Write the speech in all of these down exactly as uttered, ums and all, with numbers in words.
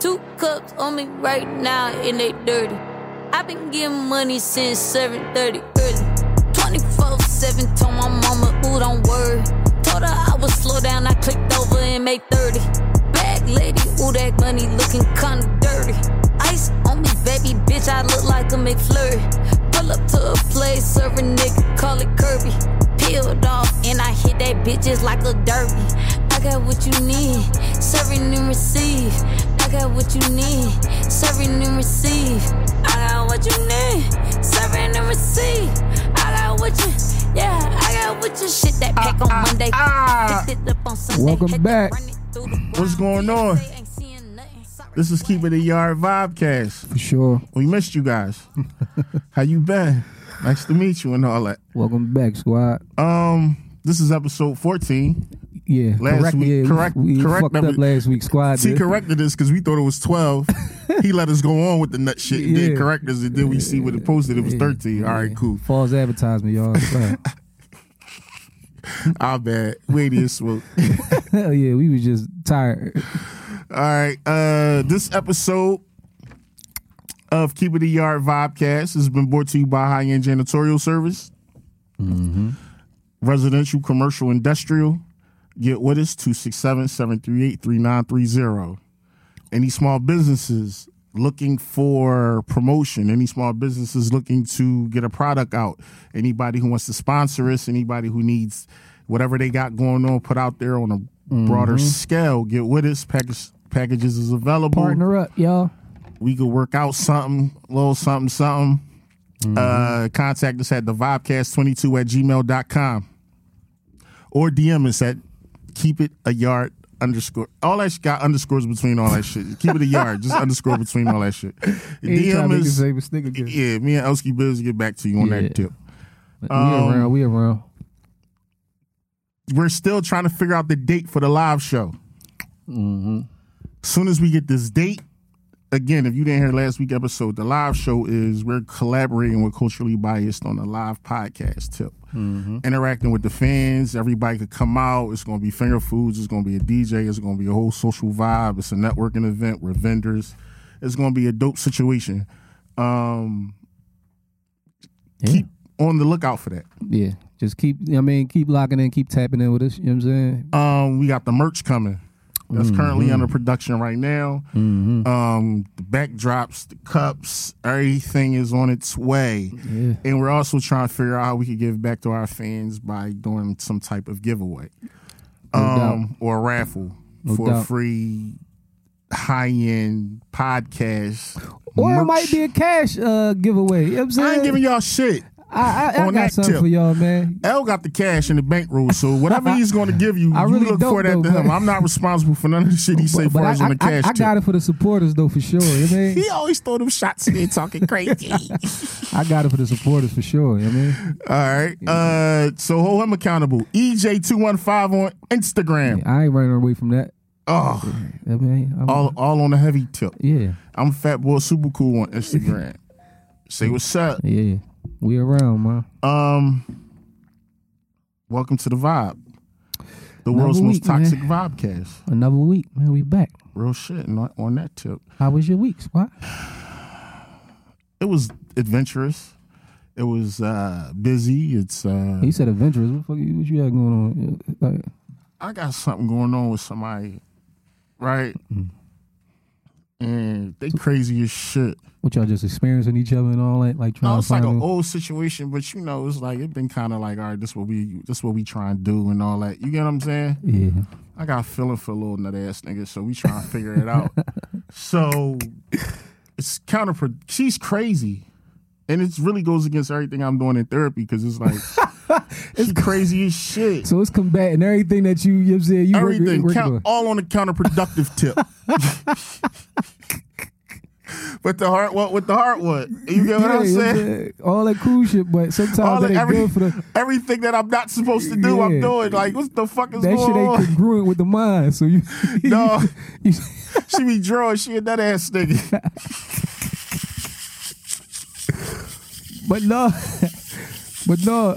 Two cups on me right now and they dirty. I been getting money since seven thirty early. twenty-four seven told my mama, ooh, don't worry. Told her I would slow down, I clicked over and made thirty. Bag lady, ooh, that money looking kinda dirty. Ice on me, baby, bitch, I look like a McFlurry. Pull up to a place, serve a nigga, call it Kirby. Peeled off and I hit that bitch just like a derby. I got what you need, serving and receive. I got what you need, serving and receive. I got what you need, serving and receive. I got what you, yeah, I got what you shit that pack uh, on Monday. Uh, uh, up on Sunday. Welcome back. What's going on? This is Keep It A Yard Vibe Cast. For sure. We missed you guys. How you been? Nice to meet you and all that. Welcome back, squad. Um, this is episode fourteen. Yeah, last correct, week. Yeah, correct, we correct fucked number. Up last week, squad. He corrected us because we thought it was twelve. He let us go on with the nut shit and yeah. then correct us, and then we yeah. see what it posted. It was yeah. thirteen. Yeah. All right, cool. False advertisement, y'all. Our bad. We ain't even smoke. Hell yeah, we was just tired. All right, uh, this episode of Keep It A Yard Vibecast has been brought to you by High End Janitorial Service. Mm-hmm. Residential, commercial, industrial. Get with us, two six seven, seven three eight, three nine three zero. Any small businesses looking for promotion, any small businesses looking to get a product out, anybody who wants to sponsor us, anybody who needs whatever they got going on, put out there on a mm-hmm. broader scale, get with us. Package, packages is available. Partner up, y'all. We could work out something, a little something, something. Mm-hmm. Uh, contact us at the vibecast twenty-two at gmail dot com or D M us at Keep It A Yard underscore. All that shit got underscores between all that shit. Keep it a yard. Just underscore between all that shit. D M is, yeah, me and Elski Bills get back to you on yeah. that tip. We um, around. We around. We're still trying to figure out the date for the live show. Mm-hmm. As soon as we get this date, again, if you didn't hear last week's episode, the live show is we're collaborating with Culturally Biased on a live podcast tip. Mm-hmm. Interacting with the fans. Everybody could come out. It's going to be finger foods. It's going to be a D J. It's going to be a whole social vibe. It's a networking event. We're vendors. It's going to be a dope situation. Um, yeah. Keep on the lookout for that. Yeah. Just keep, I mean, keep locking in. Keep tapping in with us. You know what I'm saying? Um, we got the merch coming. That's mm-hmm. currently under production right now. Mm-hmm. Um, the backdrops, the cups, everything is on its way. Yeah. And we're also trying to figure out how we can give back to our fans by doing some type of giveaway. No um, or a raffle no for doubt. A free high-end podcast. Or merch. It might be a cash uh, giveaway. You know what I'm saying? I ain't giving y'all shit. I, I, I got something tip. For y'all, man. L got the cash in the bankroll, so whatever he's going to give you, I really you look for that though, to him. I'm not responsible for none of the shit he but, say but for I, us I, on the I, cash I, I got it for the supporters, though, for sure. You know? He always throw them shots in there talking crazy. I got it for the supporters, for sure. You know what I mean? All right. Yeah. Uh, so hold him accountable. E J two one five on Instagram. Yeah, I ain't running away from that. Oh, I mean, I mean, all, all on the heavy tip. Yeah. I'm Fat Boy Super Cool on Instagram. Say what's up. Yeah. We around, man. Um, welcome to the vibe, the Another world's week, most toxic man. Vibecast. Another week, man. We back. Real shit. Not on that tip. How was your week? What? It was adventurous. It was uh, busy. It's. Uh, he said adventurous. What the fuck? What you had going on? Like, I got something going on with somebody, right? Mm. And they crazy as shit. What y'all just experiencing each other and all that, like trying. No, it's to like an old situation, but you know, it's like it's been kind of like, all right, this what we, this what we trying to do and all that. You get what I'm saying? Yeah. I got a feeling for a little nut ass nigga, so we trying to figure it out. So it's counterproductive. She's crazy, and it really goes against everything I'm doing in therapy because it's like. It's crazy as shit. So it's combating everything that you, you know what I'm saying? You everything. Work, count, all on the counterproductive tip. But the heart what? With the heart what? You get what yeah, I'm saying? Yeah. All that cool shit, but sometimes all that ain't every, good for the... Everything that I'm not supposed to do, yeah. I'm doing. Like, what the fuck is that going on? That shit ain't congruent with the mind, so you... No. You, she be drawing shit, that ass nigga. But no... But no,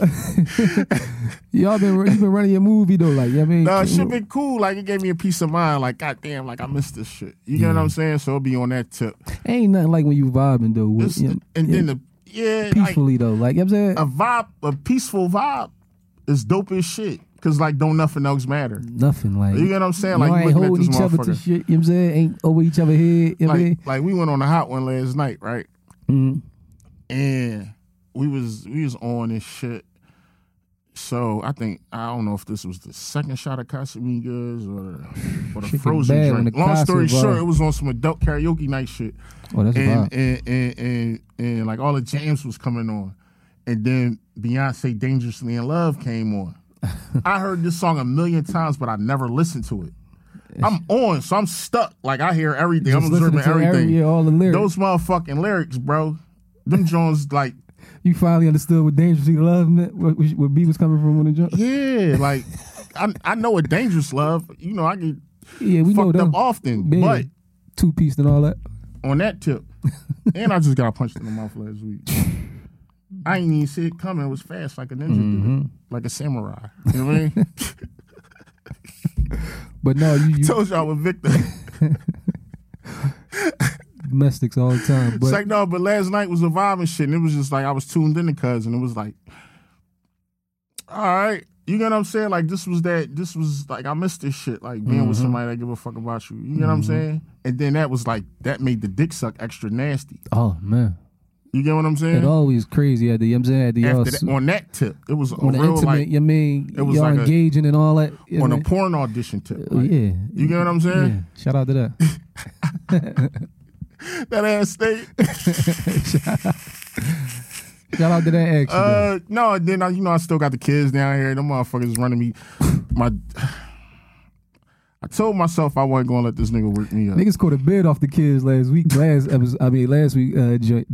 y'all been you been running your movie though, like, you know what I mean? Nah, shit been cool. Like, it gave me a peace of mind. Like, goddamn, like I missed this shit. You yeah. know what I'm saying? So it'll be on that tip. Ain't nothing like when you vibing though. With, you know, and yeah. then the yeah, peacefully like, though, like, you know what I'm saying? A vibe, a peaceful vibe, is dope as shit. Cause like don't nothing else matter. Nothing like you know what I'm saying. Like, you ain't holding each other to shit. You know what I'm saying? Ain't over each other head. You know like, like we went on a hot one last night, right? Mm-hmm. And we was we was on this shit. So I think I don't know if this was the second shot of Casamigos or or the frozen drink. Long story short, it was on some adult karaoke night shit. Oh, that's and, and, and, and and and like all the jams was coming on, and then Beyonce "Dangerously in Love" came on. I heard this song a million times, but I never listened to it. I'm on, so I'm stuck. Like, I hear everything. Just I'm observing everything. Every, yeah, all the lyrics. Those motherfucking lyrics, bro. Them Jones, like... You finally understood what Dangerously Love meant? What, what B was coming from when it jumped? Yeah, like, I I know what Dangerous Love. You know, I get yeah, we fucked know up often, yeah, but... Two-piece and all that. On that tip. And I just got punched in the mouth last week. I ain't even see it coming. It was fast like a ninja mm-hmm. dude. Like a samurai. You know what I mean? But no, you... you told y'all with Victor. Domestics all the time. But it's like, no, but last night was a vibe and shit. And it was just like, I was tuned in to cuz. And it was like, all right. You know what I'm saying? Like, this was that... This was like, I missed this shit. Like, being mm-hmm. with somebody that give a fuck about you. You know mm-hmm. what I'm saying? And then that was like, that made the dick suck extra nasty. Oh, man. You get what I'm saying? It always crazy at the, you know what I'm saying? At the After that, on that tip, it was a on real intimate, like, you know what I mean? It was y'all like engaging a, and all that. You know on know a mean? Porn audition tip. Like, yeah. You get what I'm saying? Yeah. Shout out to that. That ass state. Shout out. Shout out to that action. Uh, no, then I, you know I still got the kids down here. Them motherfuckers running me. My. I told myself I wasn't gonna let this nigga work me up. Niggas caught a bid off the kids last week. Last episode, I mean last week uh, joint.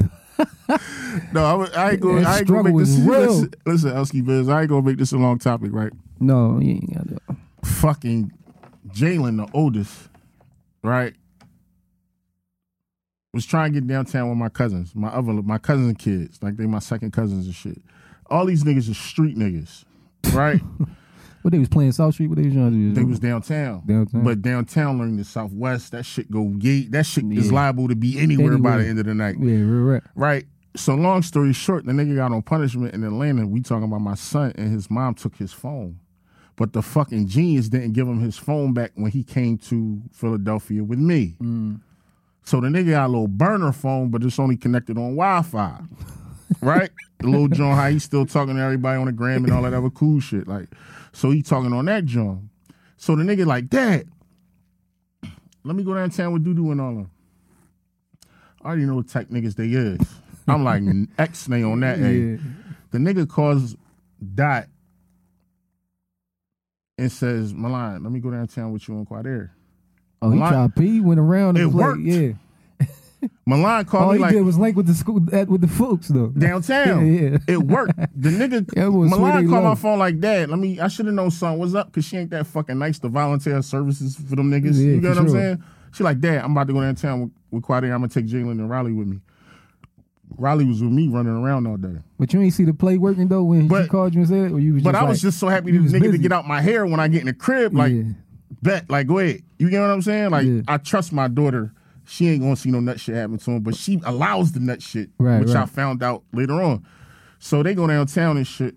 No, I, was, I ain't gonna. That I ain't gonna make this. Listen, listen Elsky Biz, I ain't gonna make this a long topic, right? No, you ain't gotta do it. Fucking Jalen, the oldest, right? Was trying to get downtown with my cousins, my other, my cousin kids, like they my second cousins and shit. All these niggas are street niggas, right? What they was playing South Street? What they was trying to do? They was downtown. Downtown. But downtown learning the Southwest, that shit go gate. That shit yeah. is liable to be anywhere, anywhere by the end of the night. Yeah, right. Right. So long story short, the nigga got on punishment in Atlanta. We talking about my son and his mom took his phone. But the fucking genius didn't give him his phone back when he came to Philadelphia with me. Mm. So the nigga got a little burner phone, but it's only connected on Wi-Fi. Right? The little John, how he still talking to everybody on the gram and all that other cool shit. Like, so he talking on that John. So the nigga like, Dad, let me go downtown with Doodoo and all them. I already know what type niggas they is. I'm like, X-nay on that. Yeah. The nigga calls Dot and says, Milan, let me go downtown with you on Quad Air. Oh, Milan, he tried P, went around and it played. Worked. Yeah. Milan called all me like... All he did was link with the school, at, with the folks, though. Downtown. Yeah, yeah. It worked. The nigga... Yeah, Milan called my phone like, Dad, let me... I should have known something. What's up? Because she ain't that fucking nice to volunteer services for them niggas. Yeah, you know what sure. I'm saying? She like, Dad, I'm about to go downtown with, with Quaddy. I'm going to take Jalen and Riley with me. Riley was with me running around all day. But you ain't see the play working, though, when but, she called you and said... Or you was but just I was like, just so happy this nigga busy. To get out my hair when I get in the crib. Like, yeah. bet. Like, go ahead. You get what I'm saying? Like, yeah. I trust my daughter... She ain't gonna see no nut shit happen to him, but she allows the nut shit, right, which right. I found out later on. So they go downtown and shit.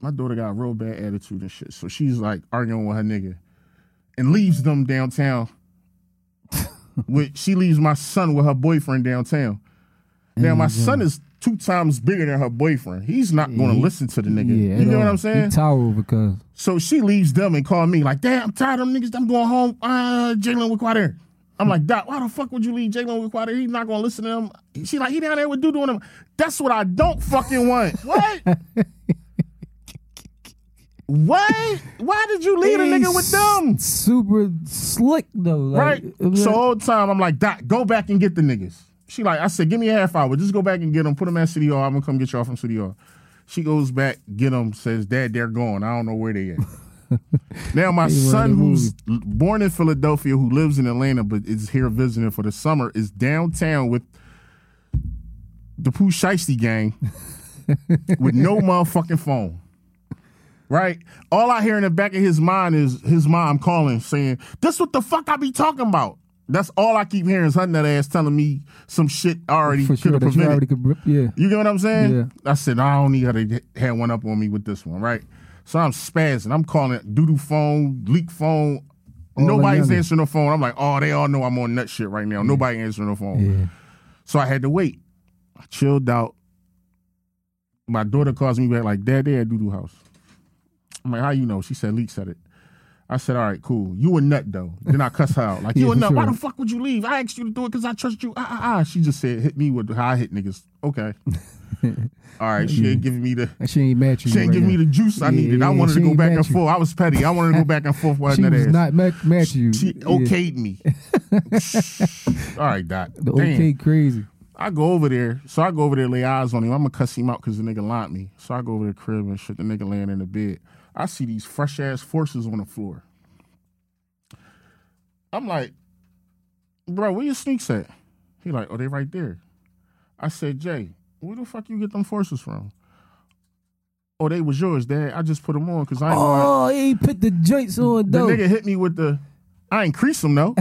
My daughter got a real bad attitude and shit, so she's like arguing with her nigga and leaves them downtown. With she leaves my son with her boyfriend downtown. Now my son is two times bigger than her boyfriend. He's not yeah, gonna he, listen to the nigga. Yeah, you know what I'm saying? He tower because so she leaves them and call me like, "Damn, I'm tired of them niggas. I'm going home. Uh, Jalen with Quad Air." I'm like, Doc, why the fuck would you leave Jalen with Quaddy? He's not going to listen to him. She like, he down there with Doodoo on him. That's what I don't fucking want. What? What? Why did you leave He's a nigga with them? Super slick, though. Like, right? Like, so all the time, I'm like, Doc, go back and get the niggas. She like, I said, give me a half hour. Just go back and get them. Put them at City Hall. I'm going to come get y'all from City Hall. She goes back, get them, says, Dad, they're gone. I don't know where they at. Now my they son who's born in Philadelphia, who lives in Atlanta but is here visiting for the summer, is downtown with the Pooh Shiesty gang with no motherfucking phone. Right? All I hear in the back of his mind is his mom calling, saying, "This what the fuck I be talking about." That's all I keep hearing is her nut ass telling me some shit I already could have prevented. Yeah. You get what I'm saying? Yeah. I said, I don't need her to have one up on me with this one, right? So I'm spazzing. I'm calling it doo-doo phone, leak phone. All Nobody's answering the phone. I'm like, oh, they all know I'm on nut shit right now. Yeah. Nobody answering the phone. Yeah. So I had to wait. I chilled out. My daughter calls me back like, "Dad, they at doo-doo house." I'm like, "How you know?" She said, "Leak said it." I said, "All right, cool. You a nut, though." Then I cuss her out. Like, yeah, you a nut. Sure. Why the fuck would you leave? I asked you to do it because I trust you. Ah, ah, ah. She just said, hit me with how I hit niggas. Okay. All right. She yeah. ain't giving me the She ain't mad She ain't right giving now. me the juice I yeah, needed. Yeah, I wanted to go back and you. forth. I was petty. I wanted to go back and forth with that ass. She was not mad at you. She okayed yeah. me. All right, Doc. The Damn. okay crazy. I go over there. So I go over there, lay eyes on him. I'm going to cuss him out because the nigga lied me. So I go over to the crib and shit. The nigga laying in the bed. I see these fresh-ass forces on the floor. I'm like, "Bro, where your sneaks at?" He like, "Oh, they right there." I said, "Jay, where the fuck you get them forces from?" "Oh, they was yours, Dad. I just put them on because I ain't Oh, lying. He put the joints on, though. The nigga hit me with the, I increased them, though.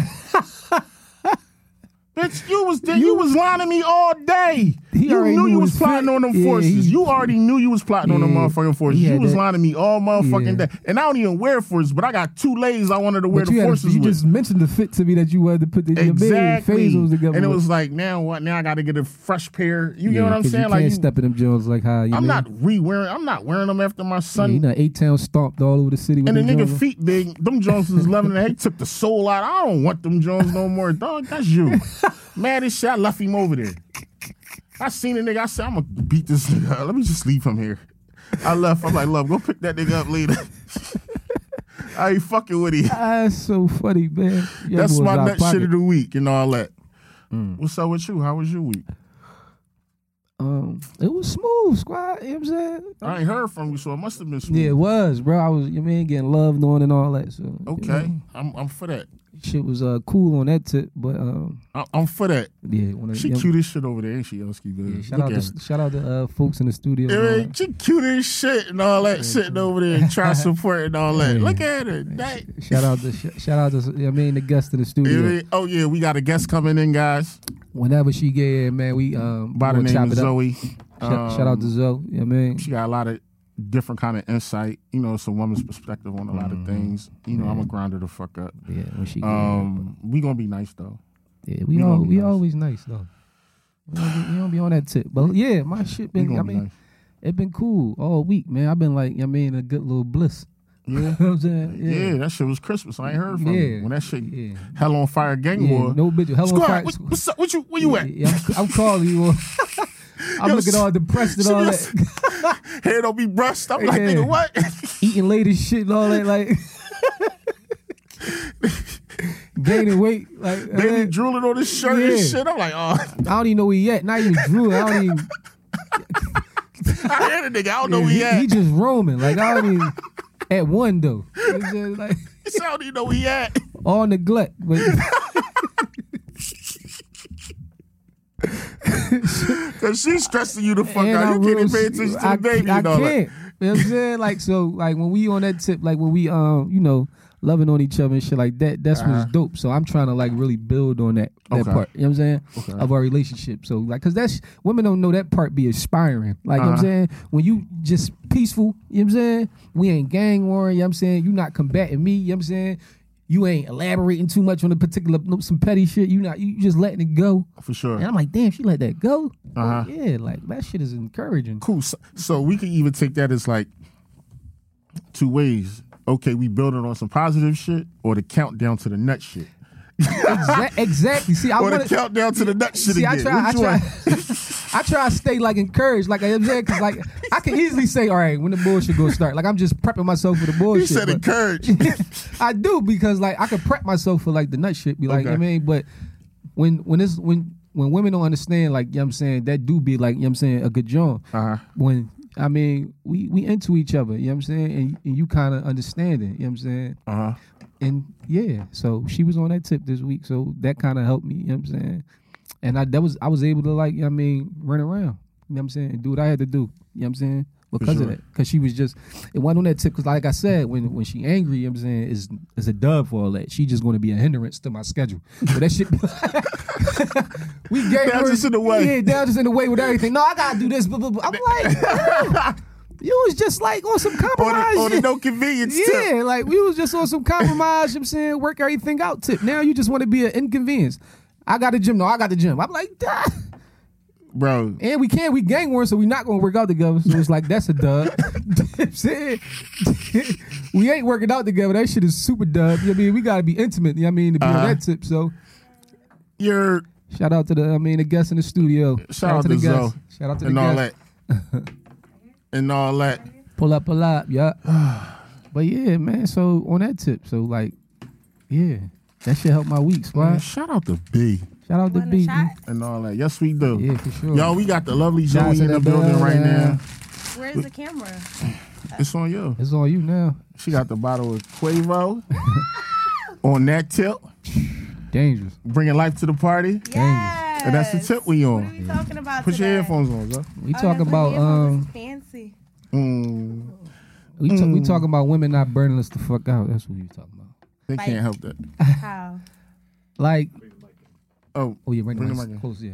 Bitch, you was you, you was lying to me all day. You knew you was plotting on them yeah, forces. He, you already knew you was plotting yeah, on them motherfucking forces. You was that. lying to me all motherfucking yeah. day. And I don't even wear forces, but I got two legs I wanted to wear but the you forces a, you with. You just mentioned the fit to me that you wanted to put the exactly. phasals together. And it was like, now what? Now I got to get a fresh pair. You yeah, get what I'm saying? You like, you step in them Jones like how you I'm mean? not re-wearing. I'm not wearing them after my son. Yeah, you know, eight town stomped all over the city. With and the nigga Jones. feet big. Them Jones was loving it. He took the soul out. I don't want them Jones no more, dog. That's you. Mad as shit, I left him over there. I seen the nigga, I said, "I'm gonna beat this nigga up. Let me just leave him here." I left, I'm like, "Love, go pick that nigga up later." I ain't fucking with him. That's so funny, man. Young That's my nut pocket. shit of the week and all that. Mm. What's up with you? How was your week? Um, It was smooth, squad. You know what I'm saying? I ain't heard from you, so it must have been smooth. Yeah, it was, bro. I was, you mean, getting loved on and all that. So Okay, you know? I'm, I'm for that. Shit was uh, cool on that tip, but um, I, I'm for that. Yeah, when she young, cute as shit over there, ain't she, Elsky? Yeah, shout, out to, shout out to uh, folks in the studio. Yeah, she cute as shit and all that, yeah, sitting yeah. over there and trying to support and all that. Yeah. Look at her. Yeah. Shout out to shout out to I mean the guests in the studio. Yeah, oh yeah, we got a guest coming in, guys. Whenever she get in, man, we um by the name of Zoe. Shout, um, shout out to Zoe. Yeah, I mean, she got a lot of different kind of insight. You know, it's a woman's perspective on a lot of things. You know, yeah. I'm a grinder the fuck up. Yeah, when she um, we gonna be nice though. Yeah, we we, all, we nice. always nice though. We don't, be, we don't be on that tip, but yeah, my shit been. I mean, be nice. It been cool all week, man. I've been like, I mean, a good little bliss. Yeah, you know what I'm saying? Yeah. yeah, that shit was Christmas. I ain't heard from yeah. you. When that shit, yeah. Hell on Fire gang war. Yeah, no bitch, Hell Squad, on Fire. What, what's up? What you? Where you yeah, at? Yeah, I'm, I'm calling you. On. I'm yo, looking all depressed and all just, that. Hair don't be brushed. I'm yeah. like, nigga, what? Eating lady shit and all that, like gaining weight, like baby uh, drooling on his shirt yeah. and shit. I'm like, oh, I don't even know where he at. Not even drooling. I don't even. I hear the nigga. I don't yeah, know where he, he at. He just roaming. Like I don't even. At one though. Just like, I don't even know where he at. All neglect, but. Cause she's stressing you the fuck and out. I you can't even pay attention to the baby. I, I can't. Like. You know what I'm saying? Like so, like when we on that tip, like when we um, you know, loving on each other and shit like that. That's uh-huh. what's dope. So I'm trying to like really build on that that okay. part. You know what I'm saying? Okay. Of our relationship. So like, cause that's women don't know that part be inspiring. Like uh-huh. you know what I'm saying, when you just peaceful. You know what I'm saying? We ain't gang warring. You know what I'm saying? You not combating me. You know what I'm saying? You ain't elaborating too much on a particular some petty shit. You not you just letting it go for sure. And I'm like, damn, she let that go. Uh-huh. Like, yeah, like that shit is encouraging. Cool. So, so we can even take that as like two ways. Okay, we building on some positive shit, or the countdown to the nut shit. Exactly. exactly. See, I want to count down to the nut shit see, again. See, I try, I try, I try to stay like encouraged, like I'm saying, because like I can easily say, all right, when the bullshit gonna start. Like I'm just prepping myself for the bullshit. You said encouraged. I do because like I can prep myself for like the nut shit. Be like, okay. I mean, but when when this when when women don't understand, like you know what I'm saying, that do be like you know what I'm saying a good job. Uh-huh. When I mean we we into each other, you know what I'm saying, and, and you kind of understand it, you know what I'm saying. Uh huh. And yeah, so she was on that tip this week, so that kind of helped me, you know what I'm saying? And I that was I was able to like, I mean, run around. You know what I'm saying? And do what I had to do. You know what I'm saying? Because sure. of that. Because she was just, it wasn't on that tip. Because like I said, when, when she angry, you know what I'm saying, is is a dub for all that. She just going to be a hindrance to my schedule. But that shit, we gave down her. Just in the way. Yeah, down just in the way with everything. No, I got to do this. Blah, blah, blah. I'm like, you was just like on some compromise. On the, on the no convenience yeah, tip. Yeah, like we was just on some compromise, you know what I'm saying, work everything out tip. Now you just want to be an inconvenience. I got the gym. No, I got the gym. I'm like, duh. Bro. And we can't. We gang war, so we not going to work out together. So it's like, that's a dub. We ain't working out together. That shit is super dub. You know what I mean? We got to be intimate, you know what I mean, to be uh, on that tip. So you're... Shout out to the, I mean, the guests in the studio. Shout, shout out, out to the guests. Zoe. Shout out to and the guests. And all that. and all that. Pull up, pull up. Yeah. But yeah, man. So on that tip. So like, yeah. That shit helped my week, squad. Man, shout out to B. Shout out to B. And all that. Yes, we do. Yeah, for sure. Y'all, we got the lovely Joey in the building right now. Where's the camera? It's on you. It's on you now. She got the bottle of Quavo on that tip. Dangerous. Bringing life to the party. Yes. Dangerous. And that's the tip we on. What are we yeah. talking about Put today? Your headphones on, bro. We oh, talking about... um. Fancy. Mm, we, mm. T- we talking about women not burning us the fuck out. That's what we talking about. They like, can't help that. How? Like, oh, oh, yeah, bring the mic in. Close, yeah.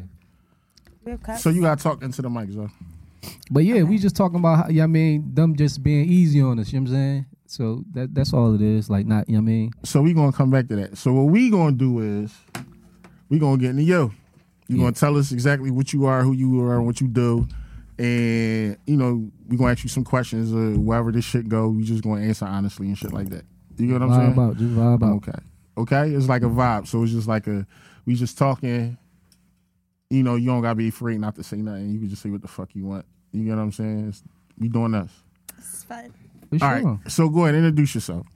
So you gotta talk into the mic, Zoe. But yeah, okay. we just talking about, how, you know what I mean, them just being easy on us. You know what I'm saying? So that that's all it is. Like, not, you know what I mean. So we gonna come back to that. So what we gonna do is, we gonna get into yo. You yeah. gonna tell us exactly what you are, who you are, and what you do, and you know we gonna ask you some questions or wherever this shit go. We just gonna answer honestly and shit like that. You know what I'm vibe saying? Out, just vibe out. Okay. Okay? It's like a vibe. So it's just like a, we just talking. You know, you don't got to be afraid not to say nothing. You can just say what the fuck you want. You know what I'm saying? It's, we doing us. It's fun. All sure. right. So go ahead. Introduce yourself.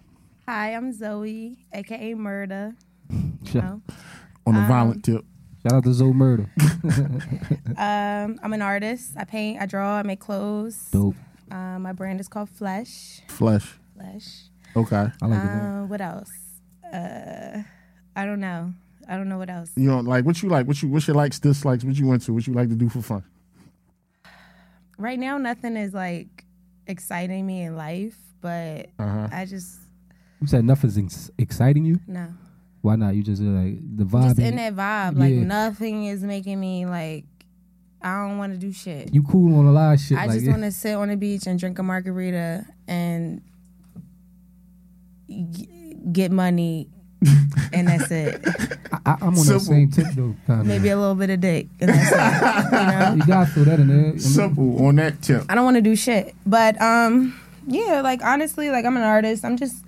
Hi, I'm Zoe, a k a. Murda. You know? On the um, violent tip. Shout out to Zoe Murda. um, I'm an artist. I paint. I draw. I make clothes. Dope. Um, my brand is called Flesh. Flesh. Flesh. Okay. I like um, what else? Uh, I don't know. I don't know what else. You know, like what you like, what you what's your likes, dislikes, what you into, what you like to do for fun. Right now, nothing is like exciting me in life, but uh-huh. I just. You said nothing's ex- exciting you? No. Why not? You just uh, like the vibe. Just in that vibe, yeah. like nothing is making me like. I don't want to do shit. You cool on a lot of shit. I like, just yeah. want to sit on the beach and drink a margarita and. Get money, and that's it. I, I'm on Simple. That same tip though. Kinda. Maybe a little bit of dick, and that's it. You know? You got to throw that in there. Simple on that tip. I don't want to do shit, but um, yeah, like honestly, like I'm an artist. I'm just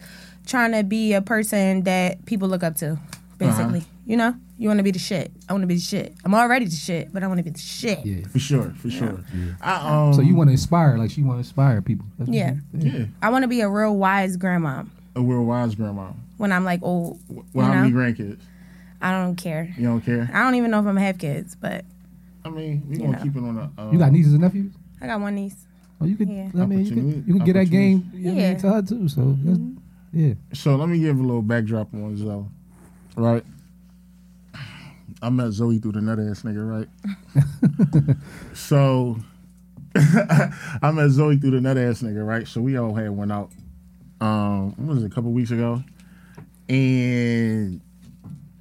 trying to be a person that people look up to, basically. Uh-huh. You know, you want to be the shit. I want to be the shit. I'm already the shit, but I want to be the shit. Yeah, for sure, for you sure. Yeah. I, um, so you want to inspire, like she want to inspire people. That's yeah, yeah. I want to be a real wise grandma. A real wise grandma. When I'm like old. Well, how many grandkids? I don't care. You don't care? I don't even know if I'm gonna have kids, but. I mean, we're gonna know. Keep it on the. Um, you got nieces and nephews? I got one niece. Oh, you could. Yeah. I mean, you could, you could get that game you know, yeah. to her too, so. Mm-hmm. Yeah. So let me give a little backdrop on Zoe. Right? I met Zoe through the nut ass nigga, right? so. I met Zoe through the nut ass nigga, right? So we all had one out. Um, what was it, a couple weeks ago, and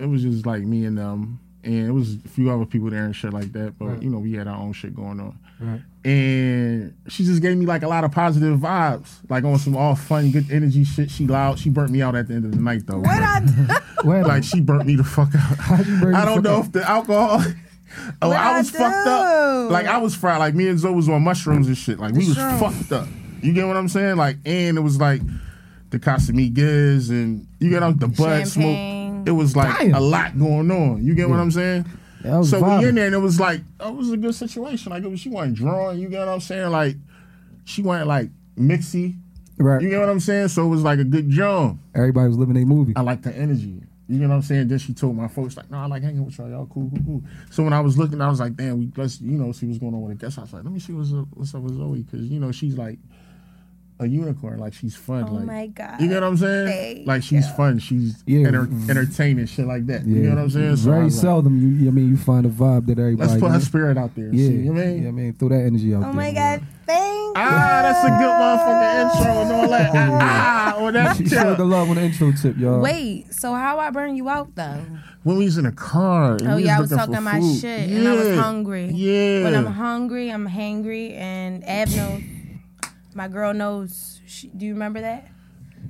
it was just like me and them, and it was a few other people there and shit like that, but right. you know, we had our own shit going on, right. and she just gave me like a lot of positive vibes, like on some all fun, good energy shit. She loud, she burnt me out at the end of the night though. What I do? Like she burnt me the fuck out. I don't know out? If the alcohol... Oh, what I was I fucked up. Like I was fried, like me and Zoe was on mushrooms and shit, like we was sure. fucked up. You get what I'm saying? Like, and it was like the Casamigos and you get out the bud smoke. It was like Damn. A lot going on. You get yeah. what I'm saying? So violent. We in there and it was like, oh, it was a good situation. Like, it was, she wasn't drawing. You get what I'm saying? Like, she wasn't like mixy. Right. You get what I'm saying? So it was like a good job. Everybody was living their movie. I like the energy. You know what I'm saying? Then she told my folks, like, no, I like hanging with y'all. Y'all cool, cool, cool. So when I was looking, I was like, damn, we let's, you know, see what's going on with the guest. I was like, let me see what's up, what's up with Zoe. Because, you know, she's like, a unicorn. Like, she's fun. Oh, like, my God. You know what I'm saying? Thank like, she's you. fun. She's yeah. enter- entertaining, shit like that. Yeah. You know what I'm saying? So Very I'm seldom, like, you, I mean, you find a vibe that everybody... Let's put her spirit out there. Yeah. See, you know what I mean? Yeah, I mean, throw that energy out there. Oh, my God. Thank ah, you. Ah, that's a good motherfucking intro and all that. Ah, on that tip. She showed the love on the intro tip, y'all. Wait, so how I burn you out, though? When we was in a car. Oh, yeah, I was talking my food. shit, yeah. and I was hungry. Yeah. When I'm hungry, I'm hangry, and Abner, my girl knows. She, do you remember that?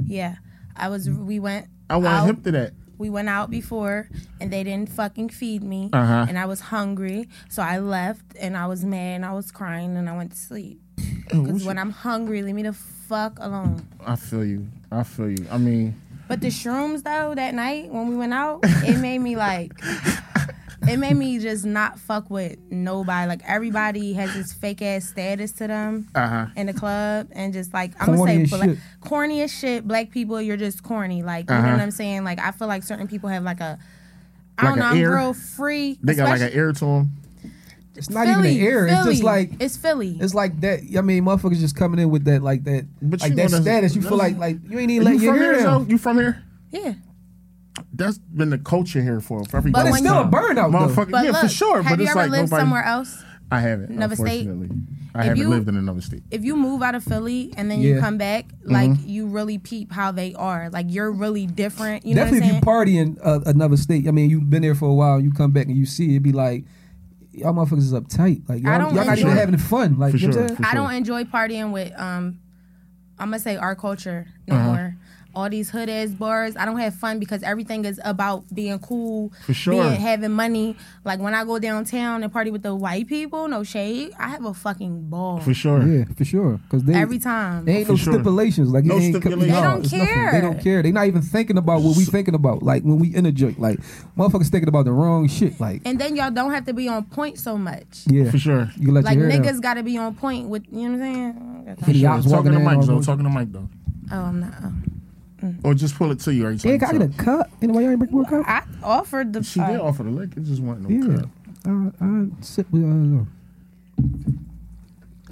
Yeah. I was, we went I want out, him to that. We went out before, and they didn't fucking feed me, uh-huh. and I was hungry, so I left, and I was mad, and I was crying, and I went to sleep. Because when you? I'm hungry, leave me the fuck alone. I feel you. I feel you. I mean... But the shrooms, though, that night when we went out, it made me, like, it made me just not fuck with nobody. Like, everybody has this fake-ass status to them uh-huh. in the club. And just, like, I'm going to say, bla- corny as shit, black people, you're just corny. Like, you uh-huh. know what I'm saying? Like, I feel like certain people have, like, a, I like don't know, I'm real free. They got, like, an air to them. It's not Philly, even an air. Philly. It's just like it's Philly. It's like that. I mean, motherfuckers just coming in with that, like that, but like that status. You feel like like you ain't even letting your hair down. You from here? Yeah. That's been the culture here for for every. But it's still a burnout, motherfucker. Yeah, look, for sure. Have but you it's ever like lived nobody, somewhere else? I haven't. Another state. I if haven't you, lived in another state. If you move out of Philly and then yeah. you come back, like mm-hmm. you really peep how they are. Like you're really different. You Definitely, know what if you party in uh, another state. I mean, you've been there for a while. You come back and you see it, it'd be like. Y'all motherfuckers is uptight. Like y'all, y'all not even having fun. Like you know sure, I sure. don't enjoy partying with um I'm gonna say our culture no uh-huh. more. All these hood ass bars. I don't have fun because everything is about being cool, for sure. being having money. Like when I go downtown and party with the white people, no shade, I have a fucking ball. For sure, yeah, for sure. Because every time there ain't for no sure. stipulations. Like no stipulations. They don't care. Nothing. They don't care. They not even thinking about what we thinking about. Like when we in a joint, like motherfuckers thinking about the wrong shit. Like and then y'all don't have to be on point so much. Yeah, for sure. You let like your hair niggas got to be on point with you know what I'm saying. For sure. Talking to Mike though. Talking to Mike though. Oh, I'm not. Oh. Or just pull it to you. Or yeah, I get a cup. Anyway, you ain't bring me a cup? I offered the She uh, did offer the lick. It just wasn't no yeah. cup. Uh, I sip with, uh,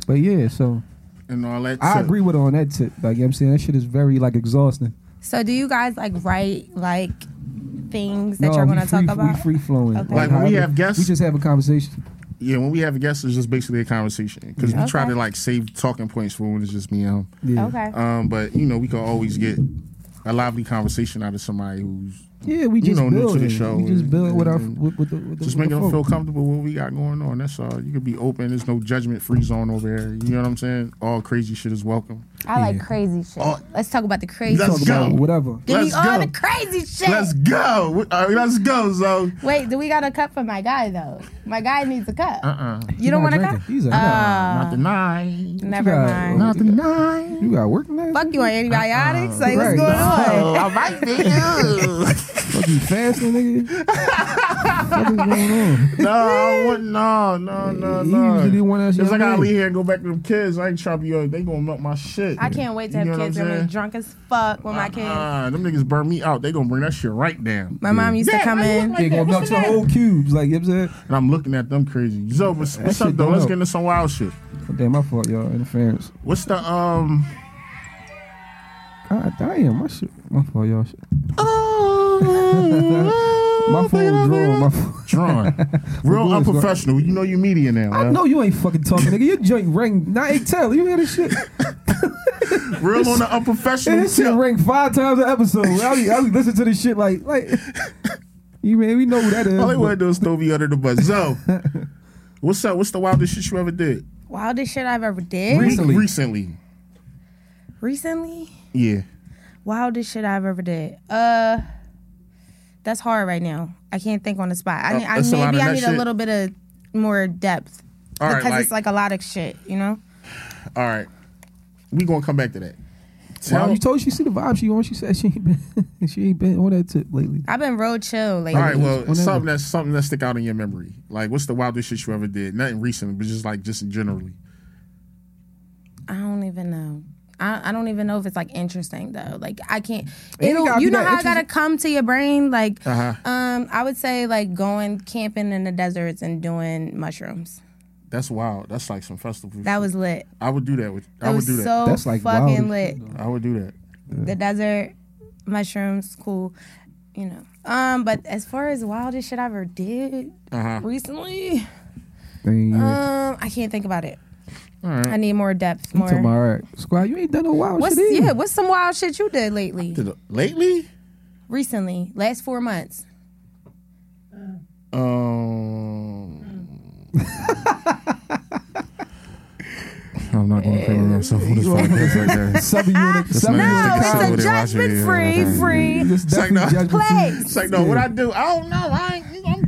but yeah, so. And all that tip. I agree with her on that tip. Like, you know what I'm saying? That shit is very, like, exhausting. So do you guys, like, write, like, things that no, you're going to talk about? We free-flowing. Okay. Like, when we have guests. We just have a conversation. Yeah, when we have a guest, it's just basically a conversation. Because yeah. we okay. try to, like, save talking points for when it's just me and him. Yeah. Okay. Um, but, you know, we can always get a lively conversation out of somebody who's yeah, we just you know building. new to the show. We just build with our with, with the with just making them feel comfortable with what we got going on. That's all. You can be open. There's no judgment free zone over here. You know what I'm saying? All crazy shit is welcome. I yeah. like crazy shit. Oh, let's talk about the crazy. Let's shit. go. Whatever. Give let's me all go. the crazy shit. Let's go. All right, let's go. So wait, do we got a cup for my guy though? My guy needs a cup. Uh uh-uh. uh. You don't want a cup? He's a uh, not tonight. Never mind. Not tonight. You got work tonight? Fuck you on antibiotics? Uh-uh. Like right. what's going on? I might be. Fuck you fasting, nigga? What is going on? No, I wouldn't. No, no, no, no. Because I gotta leave here and go back to them kids. I ain't trying to be up. They gonna melt my shit. I can't wait to have you know kids. I'm drunk as fuck with uh, my kids. Uh, them niggas burn me out. They gonna bring that shit right down. My yeah. mom used yeah, to come in. Like they gonna melt your whole cubes. Like, you know what I'm saying? And I'm looking at them crazy. So, what's, what's up, though? Let's get into some wild shit. Damn, my fault, y'all. Interference. What's the, um... God damn, my shit. My fault, y'all. Shit. Oh, my phone drawn. My phone drawn. Real unprofessional. You know you media now. I man. know you ain't fucking talking, nigga. Your joint rang nine tell. You hear this shit? Real on the unprofessional. This shit rang five times an episode. I be, I be listening to this shit like like. You man, we know who that is. All they want to do is throw me under the bus. So, what's up? What's the wildest shit you ever did? Wildest shit I've ever did. Recently. Recently. Recently. Yeah. Wildest shit I've ever did. Uh, that's hard right now. I can't think on the spot. I, uh, I maybe I need shit. a little bit of more depth All because right, like, it's like a lot of shit, you know. All right, we gonna come back to that. Well, you told she see the vibe she on. She said she ain't been she ain't been on that tip lately. I've been real chill lately. All right, well, Whenever. something that's something that stick out in your memory. Like, what's the wildest shit you ever did? Nothing recent, but just like just generally. I don't even know. I, I don't even know if it's like interesting though. Like I can't. It'll, you know how I gotta come to your brain. Like, uh-huh. um, I would say like going camping in the deserts and doing mushrooms. That's wild. That's like some festival. That shit. was lit. I would do that. With, I would do that. So that's like fucking wild. lit. I would do that. Yeah. The desert, mushrooms, cool. You know. Um, but as far as wildest shit I ever did uh-huh. recently, Dang. um, I can't think about it. All right. I need more depth. More. Tomorrow, squad, you ain't done no wild what's, shit. Either. Yeah, what's some wild shit you did lately? Did a, lately? Recently, last four months. Um, I'm not going to play with myself on this podcast right there. Seven units. Seven no, units. It's a judgment-free, free. It's like, no, it's like, no, what I do? I don't know. I ain't.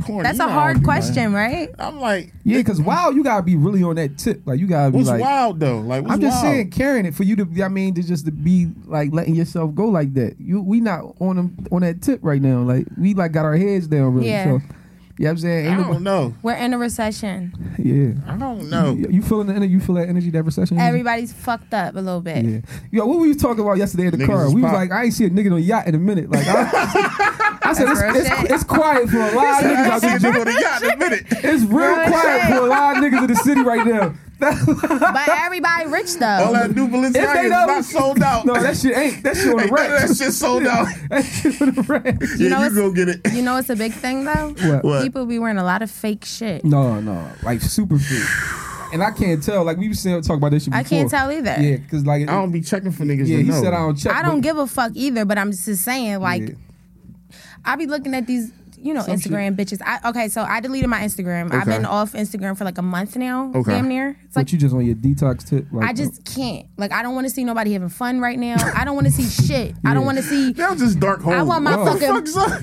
Corn, That's a hard question, like, right? I'm like... Yeah, because wow, you got to be really on that tip. Like, you got to be what's like... What's wild, though? Like, what's I'm just wild? saying, carrying it for you to... I mean, to just to be, like, letting yourself go like that. You, We not on them, on that tip right now. Like, we, like, got our heads down, really. Yeah. So, you know what I'm saying? Ain't I don't nobody, know. We're in a recession. Yeah. I don't know. You, you feeling the energy? You feel that energy, that recession? Energy? Everybody's fucked up a little bit. Yeah. Yo, what were you talking about yesterday in the car? We was like, I ain't see a nigga on a yacht in a minute. Like, I... I said, it's, it's, it's quiet for a lot of niggas out there. It's real quiet for a lot of niggas in the city right now. But everybody rich, though. All that new Balenciaga is not sold out. No, that shit ain't. That shit on the rack. That shit sold out. That shit on the rack. You know, yeah, you go get it. You know it's a big thing, though? What? what? People be wearing a lot of fake shit. No, no. Like, super fake. And I can't tell. Like, we were talking about this shit before. I can't tell either. Yeah, because, like... It, I don't be checking for niggas. Yeah, he know. said I don't check. I don't but, give a fuck either, but I'm just saying, like... Yeah. I be looking at these, you know, Some Instagram shit. bitches. I, okay, so I deleted my Instagram. Okay. I've been off Instagram for like a month now, okay. damn near. It's like, but you just on your detox tip? Like, I just uh, can't. Like, I don't want to see nobody having fun right now. I don't want to see shit. Yeah. I don't want to see... That's just dark hole. I want my Whoa. fucking...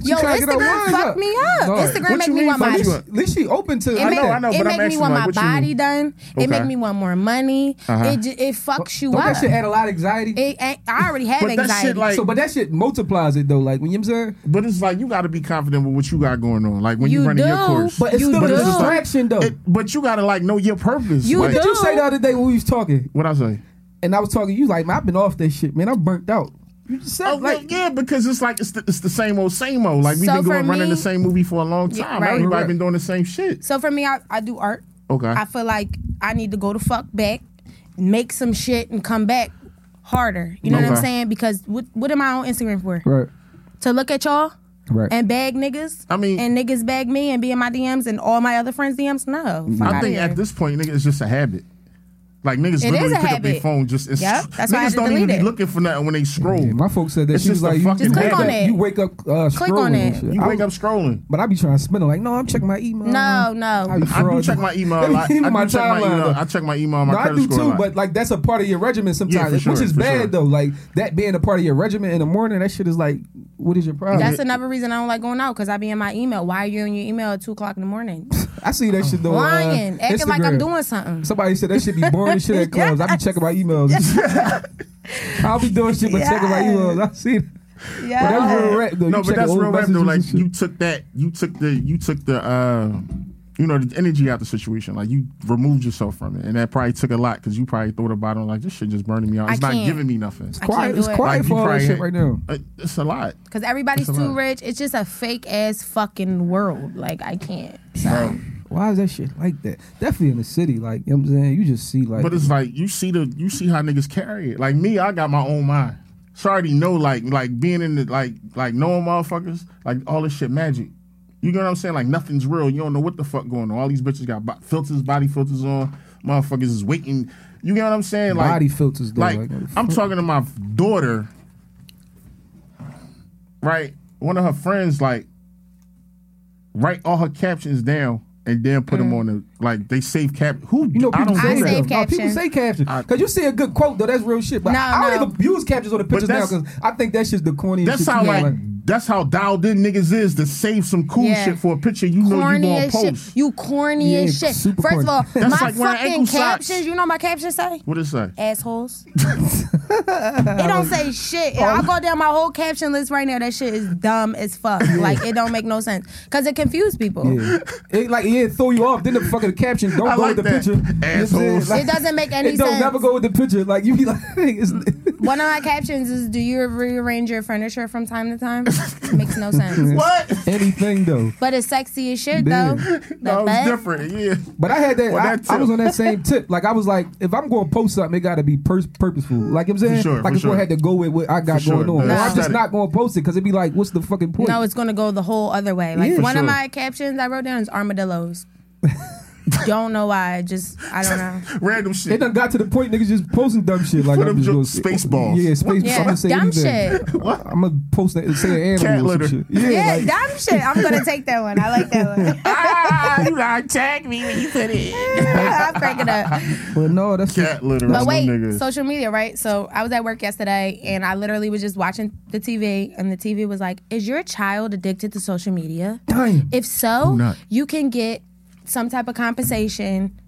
Yo, Instagram fucked me up. No. Instagram what make me want my... You, at least she open to... It I know, I know, It but make I'm me want like, my body done. Okay. It make me want more money. Uh-huh. It j- it fucks you don't up. That shit add a lot of anxiety? It, I already have anxiety. But that shit multiplies it, though. Like, you know what I'm saying? But it's like, you got to be confident with what you got going on. Like when you, you running do, your course. But it's you still a distraction, like, though. It, but you got to like know your purpose. You like, did you say the other day when we was talking? What I say? And I was talking, you like, man, I've been off that shit, man. I'm burnt out. You just said, oh, like, yeah, because it's like, it's the, it's the same old, same old. Like we've so been going me, running the same movie for a long time. Yeah, right, Everybody right. been doing the same shit. So for me, I, I do art. Okay. I feel like I need to go the fuck back, make some shit and come back harder. You know okay. what I'm saying? Because what, what am I on Instagram for? Right. To look at y'all? Right. And bag niggas. I mean, and niggas bag me and be in my D Ms and all my other friends' D Ms. No, I think at this point, nigga, it's just a habit. Like niggas it literally pick habit. up their phone just. It's, yep, that's niggas why I don't even it. be looking for nothing when they scroll. Yeah, my folks said that it's she was like, you just click on it. You wake up uh, scrolling. Click on it. You I wake was, up scrolling. But I be trying to spin it. Like, no, I'm checking my email. No, no. I, I do check my email. I, I do my check my email. Though. I check my email. My no, credit I do score too. Line. But like, that's a part of your regimen sometimes, yeah, sure, which is bad sure. though. Like that being a part of your regimen in the morning, that shit is like, what is your problem? That's another reason I don't like going out because I be in my email. Why are you in your email at two o'clock in the morning? I see that shit though. Lying, acting like I'm doing something. Somebody said that should be boring. Shit at clubs. I be checking my emails. I'll be doing shit, but yeah. checking my emails. I see it. Yeah. But that's real rap, though. No, you but that's real rap, though. Like you took that, you took the, you took the, uh, you know, the energy out the situation. Like you removed yourself from it, and that probably took a lot because you probably thought about it like this shit just burning me out. It's not giving me nothing. It's quiet. It's quiet for all that shit right now. It's a lot because everybody's too rich. It's just a fake ass fucking world. Like I can't. So. Why is that shit like that? Definitely in the city, like, you know what I'm saying? You just see, like... But it's like, you see the you see how niggas carry it. Like, me, I got my own mind. So I already know, like, like being in the, like, like knowing motherfuckers, like, all this shit magic. You know what I'm saying? Like, nothing's real. You don't know what the fuck going on. All these bitches got bo- filters, body filters on. Motherfuckers is waiting. You know what I'm saying? Like, body filters, though. Like, like I'm talking to my daughter, right? One of her friends, like, write all her captions down. And then put mm. them on the, like, they save captions. Who, you know, I don't I do save that. Captions. No, people save captions. Because you see a good quote, though, that's real shit. But no, I, I don't no. even use captions on the pictures now, because I think that's just the corny shit. That's how, like, like, that's how dialed in niggas is to save some cool yeah. shit for a picture you corny know you gonna post. Shit. You corny yeah, as shit. First corny. of all, that's my like fucking captions, socks. You know what my captions say? What it say? Assholes. It don't say shit. If I go down my whole caption list right now, that shit is dumb as fuck. Like, it don't make no sense. Because it confused people. Yeah. It, like, yeah, it throw you off. Then the fucking the caption don't I go like with the that. Picture. Assholes. Like, it doesn't make any sense. It don't sense. Never go with the picture. Like, you be like... One of my captions is, do you rearrange your furniture from time to time? It makes no sense. What? Anything, though. But it's sexy as shit, yeah. though. No, it's different, yeah. But I had that... Well, that I, I was on that same tip. Like, I was like, if I'm going to post something, it got to be pur- purposeful. Like, you know what I'm saying? For sure, like, for it's sure. going to have to go with what I got for going sure. on. No. Or I'm just not going to post it because it'd be like, what's the fucking point? No, it's going to go the whole other way. Like, yeah, one sure. of my captions I wrote down is armadillos. Don't know why. Just, I don't know. Random shit. It done got to the point niggas just posting dumb shit. Like, I'm just jo- space balls. Yeah, space yeah. balls. Dumb anything. Shit. What? I'm going to post that and say an animal or some shit. Yeah, yeah like, dumb shit. I'm going to take that one. I like that one. Ah, you got to tag me when you put it. I'll crank it up. Well, no, that's cat litter. But wait, no social media, right? So I was at work yesterday and I literally was just watching the T V and the T V was like, is your child addicted to social media? Damn. If so, you can get some type of compensation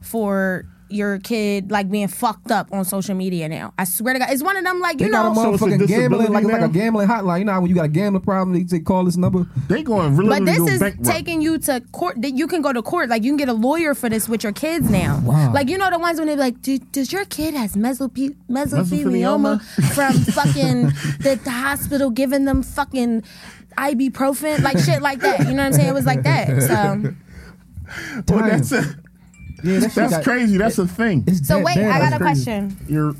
for your kid like being fucked up on social media now. I swear to God, it's one of them like you they know, got a motherfucking so gambling like, like a gambling hotline. You know how when you got a gambling problem, they say call this number. They going really, but this is taking route. You to court. You can go to court. Like you can get a lawyer for this with your kids now. Wow. Like you know the ones when they're like, Do, does your kid has mesopy- mesothelioma from fucking the, the hospital giving them fucking ibuprofen like shit like that? You know what I'm saying? It was like that. So. Well, that's a, yeah, that that's got, crazy. That's it, a thing. So wait, bad. I got that's a crazy. Question. You're,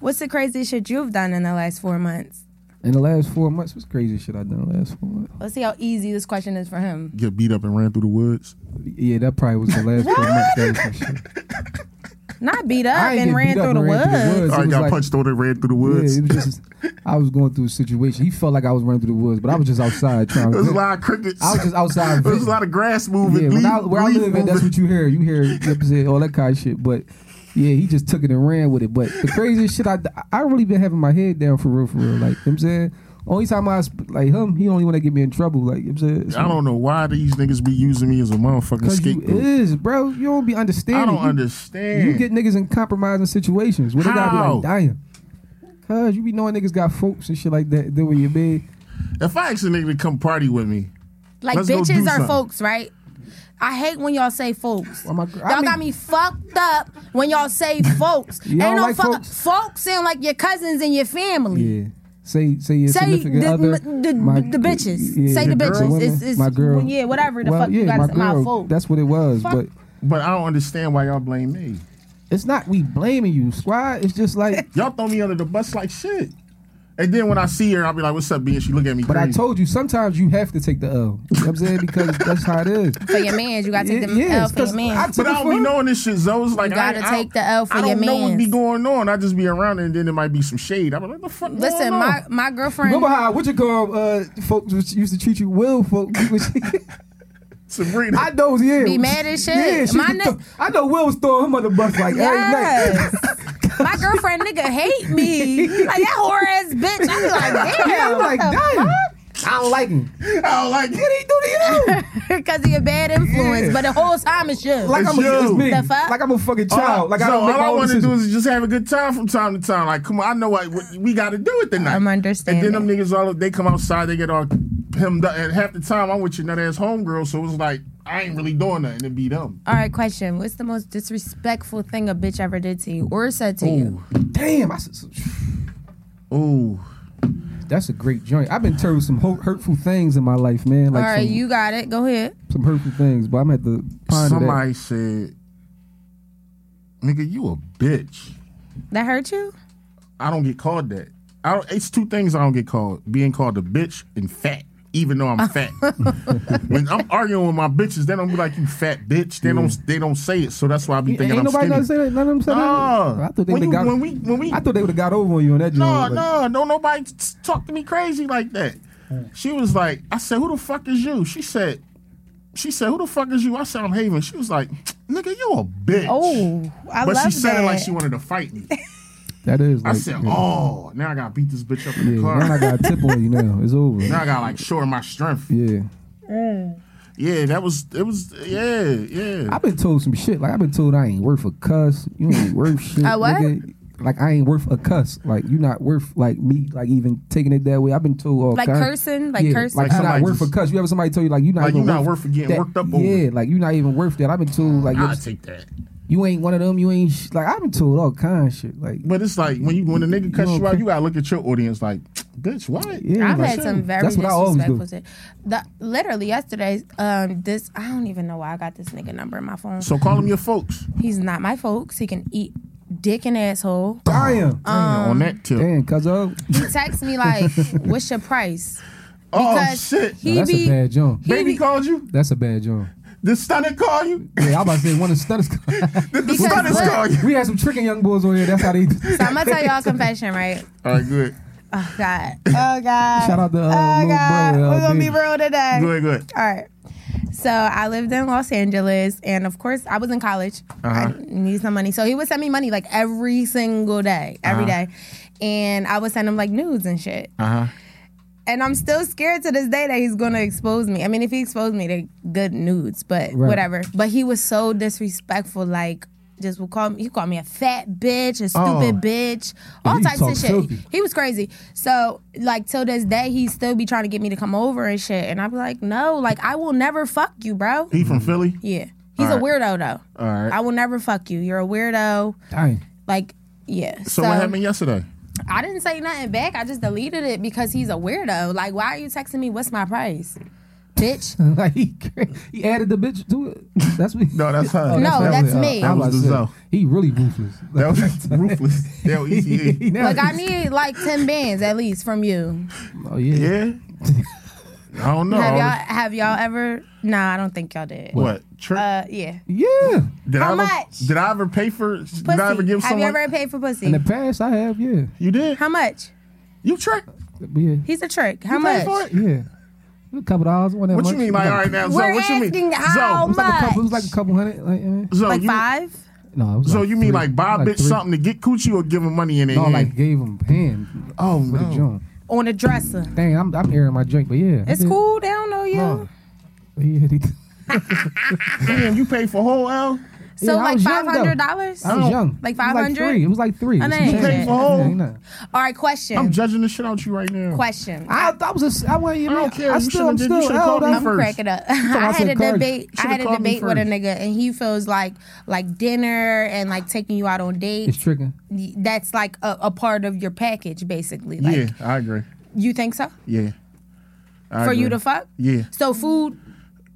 what's the craziest shit you've done in the last four months? In the last four months, what's crazy shit I've done in the last four months? Let's see how easy this question is for him. Get beat up and ran through the woods. Yeah, that probably was the last four months. That was Not beat up and ran through the woods. I got punched on and ran through the woods. Yeah, it was just, I was going through a situation. He felt like I was running through the woods, but I was just outside trying to. There's a lot of crickets. I was just outside. There's a lot of grass moving. Yeah, I, where I live, at, that's what you hear. You hear you know, all that kind of shit. But yeah, he just took it and ran with it. But the craziest shit, I, I really been having my head down for real, for real. Like, you know what I'm saying? Only time I like him, he only want to get me in trouble. Like you know what I'm saying? I don't know why these niggas be using me as a motherfucking scapegoat. You is, bro. You don't be understanding. I don't you, understand. You get niggas in compromising situations where they gotta be like dying. Cause you be knowing niggas got folks and shit like that doing your bed. If I ask a nigga to come party with me, like let's bitches are folks, right? I hate when y'all say folks. Well, my, y'all mean, got me fucked up when y'all say folks. Y'all ain't no like fuck folks. Folks sound like your cousins and your family. Yeah. Say say your say significant the, other. M- the, my, the bitches. Yeah, say the, the bitches. Women, it's, it's, my girl. Well, yeah, whatever the well, fuck yeah, you got to my, my fault. That's what it was. Fuck. But but I don't understand why y'all blame me. It's not we blaming you, squad. It's just like... y'all throw me under the bus like shit. And then when I see her, I'll be like, what's up, B? And she look at me But crazy. I told you, sometimes you have to take the L. You know what I'm saying? Because that's how it is. For your mans, you got to take the yeah, L for your mans. But I don't be knowing this shit, Zoe. Like, you got to take the L for your mans. I don't know what be going on. I just be around it, and then there might be some shade. I'm like, what the fuck Listen, going on? my, my girlfriend... Remember how, what you call uh, folks used to treat you well, folks? Sabrina. I know, yeah. Be mad as shit. Yeah, she my th- I know Will was throwing him under the bus like, yes. Every night. My girlfriend nigga hate me. Like that whore ass bitch. I be like, damn. Yeah, I'm like, damn. I don't like him. I don't like him. What did he do to you? Because he a bad influence. Yeah. But the whole time it's you. Like, it's I'm, you. It's me. The fuck? Like I'm a fucking child. All like so I don't make all I want to do is just have a good time from time to time. Like, come on, I know what we got to do it tonight. I'm understanding. And then them niggas all they come outside, they get all hemmed up. And half the time I'm with your nut ass homegirl, so it's like I ain't really doing nothing to be them. All right, question. What's the most disrespectful thing a bitch ever did to you or said to Ooh. You? Damn. I said, so. Ooh. That's a great joint. I've been told some hurtful things in my life, man. Like all right, some, you got it. Go ahead. Some hurtful things, but I'm at the ponder Somebody that. Said, nigga, you a bitch. That hurt you? I don't get called that. I don't, it's two things I don't get called. Being called a bitch and fat. Even though I'm fat. When I'm arguing with my bitches, they don't be like, you fat bitch. They yeah. don't They don't say it, so that's why I be thinking ain't I'm skinny. Ain't nobody say that? None of them say nah. that? I thought they would have got, we... got over on you on that nah, joint. No, like... no, don't nobody talk to me crazy like that. Right. She was like, I said, who the fuck is you? She said, She said, who the fuck is you? I said, I'm Haven. She was like, nigga, you a bitch. Oh, I but love that. But she said that. It like she wanted to fight me. That is. Like, I said, you know, oh, now I gotta beat this bitch up in yeah, the car. Now I gotta tip on you. Now it's over. Now I gotta like shore my strength. Yeah. Mm. Yeah, that was. It was. Yeah, yeah. I've been told some shit. Like I've been told I ain't worth a cuss. You ain't worth shit. I what? Nigga. like I ain't worth a cuss. Like you're not worth like me. Like even taking it that way. I've been told all like kind. cursing, like yeah, cursing. Like you're not worth just, a cuss. You ever somebody tell you like you're not like even you're not worth, worth getting that, worked up. Over. Yeah, like you're not even worth that. I've been told like I'll take that. You ain't one of them. You ain't sh- like I've been told all kind of shit. Like, but it's like when you when a nigga cuts you, know, you out, you gotta look at your audience like, bitch, what? Yeah, I've like, had some very that's disrespectful shit. The, literally yesterday, um, this I don't even know why I got this nigga number in my phone. So call him your folks. He's not my folks. He can eat dick and asshole. Damn, um, damn on that tip. Damn, cuz of he texts me like, "What's your price?" Because oh shit, he no, that's be, a bad joke. Baby be, called you. That's a bad joke. Did Stunners call you? Yeah, I'm about to say one of the Stunners call Did the Stunners call you? We had some tricking young boys on here. That's how they do. So I'm going to tell y'all a confession, right? All right, good. Oh, God. Oh, God. Shout out to uh, oh, little God. brother. We're going to be real today. Good, good. All right. So I lived in Los Angeles, and of course, I was in college. Uh-huh. I needed some money. So he would send me money like every single day, every uh-huh. day. And I would send him like nudes and shit. Uh-huh. And I'm still scared to this day that he's going to expose me. I mean, if he exposed me, they're good nudes, but right. whatever. But he was so disrespectful, like, just would call me, he called me a fat bitch, a stupid oh. bitch, all he types of shit. Filthy. He was crazy. So, like, till this day, he still be trying to get me to come over and shit. And I'm like, no, like, I will never fuck you, bro. He from Philly? Yeah. He's all a right. weirdo, though. All right. I will never fuck you. You're a weirdo. Dang. Like, yeah. So, so what happened yesterday? I didn't say nothing back. I just deleted it because he's a weirdo. Like, why are you texting me? What's my price, bitch? Like he, he added the bitch to it. That's me. No, that's her. No, that's, that's me. That was the He really ruthless. That was ruthless. That was easy. Like I need like ten bands at least from you. Oh yeah. Yeah. I don't know. Have y'all, have y'all ever? Nah, I don't think y'all did. What? Trick? Uh, yeah. Yeah. Did How I ever, much? Did I ever pay for? Pussy. Did I ever give? Have someone... you ever paid for pussy? In the past, I have. Yeah. You did? How much? You trick? Yeah. He's a trick. How you much? Paid for it? Yeah. A couple dollars. What much. You mean? Like all right now, Zo, what you mean? How Zo, much? Like couple, it was like a couple hundred. Like, Zo, like five. No, it was so like you three. mean like Bob like bitch three. something to get coochie or give him money in it? No, hand? Like gave him hand. Oh no. On the dresser. Dang, I'm I'm airing my drink, but yeah. It's cool, they don't know you. No. Yeah, they Damn, you paid for a whole L? So yeah, like five hundred dollars? I was young. Like five hundred? It was like three. Was like three. You paid for a whole. All right, question. I'm judging the shit out you right now. Question. I I was a, I wasn't even I don't care. I still, I'm still L. I'm cracking up. I had a debate. I had a debate with a nigga, and he feels like like dinner and like taking you out on dates. It's tricking. That's like a, a part of your package, basically. Like, yeah, I agree. You think so? Yeah. I For agree. you to fuck? Yeah. So food.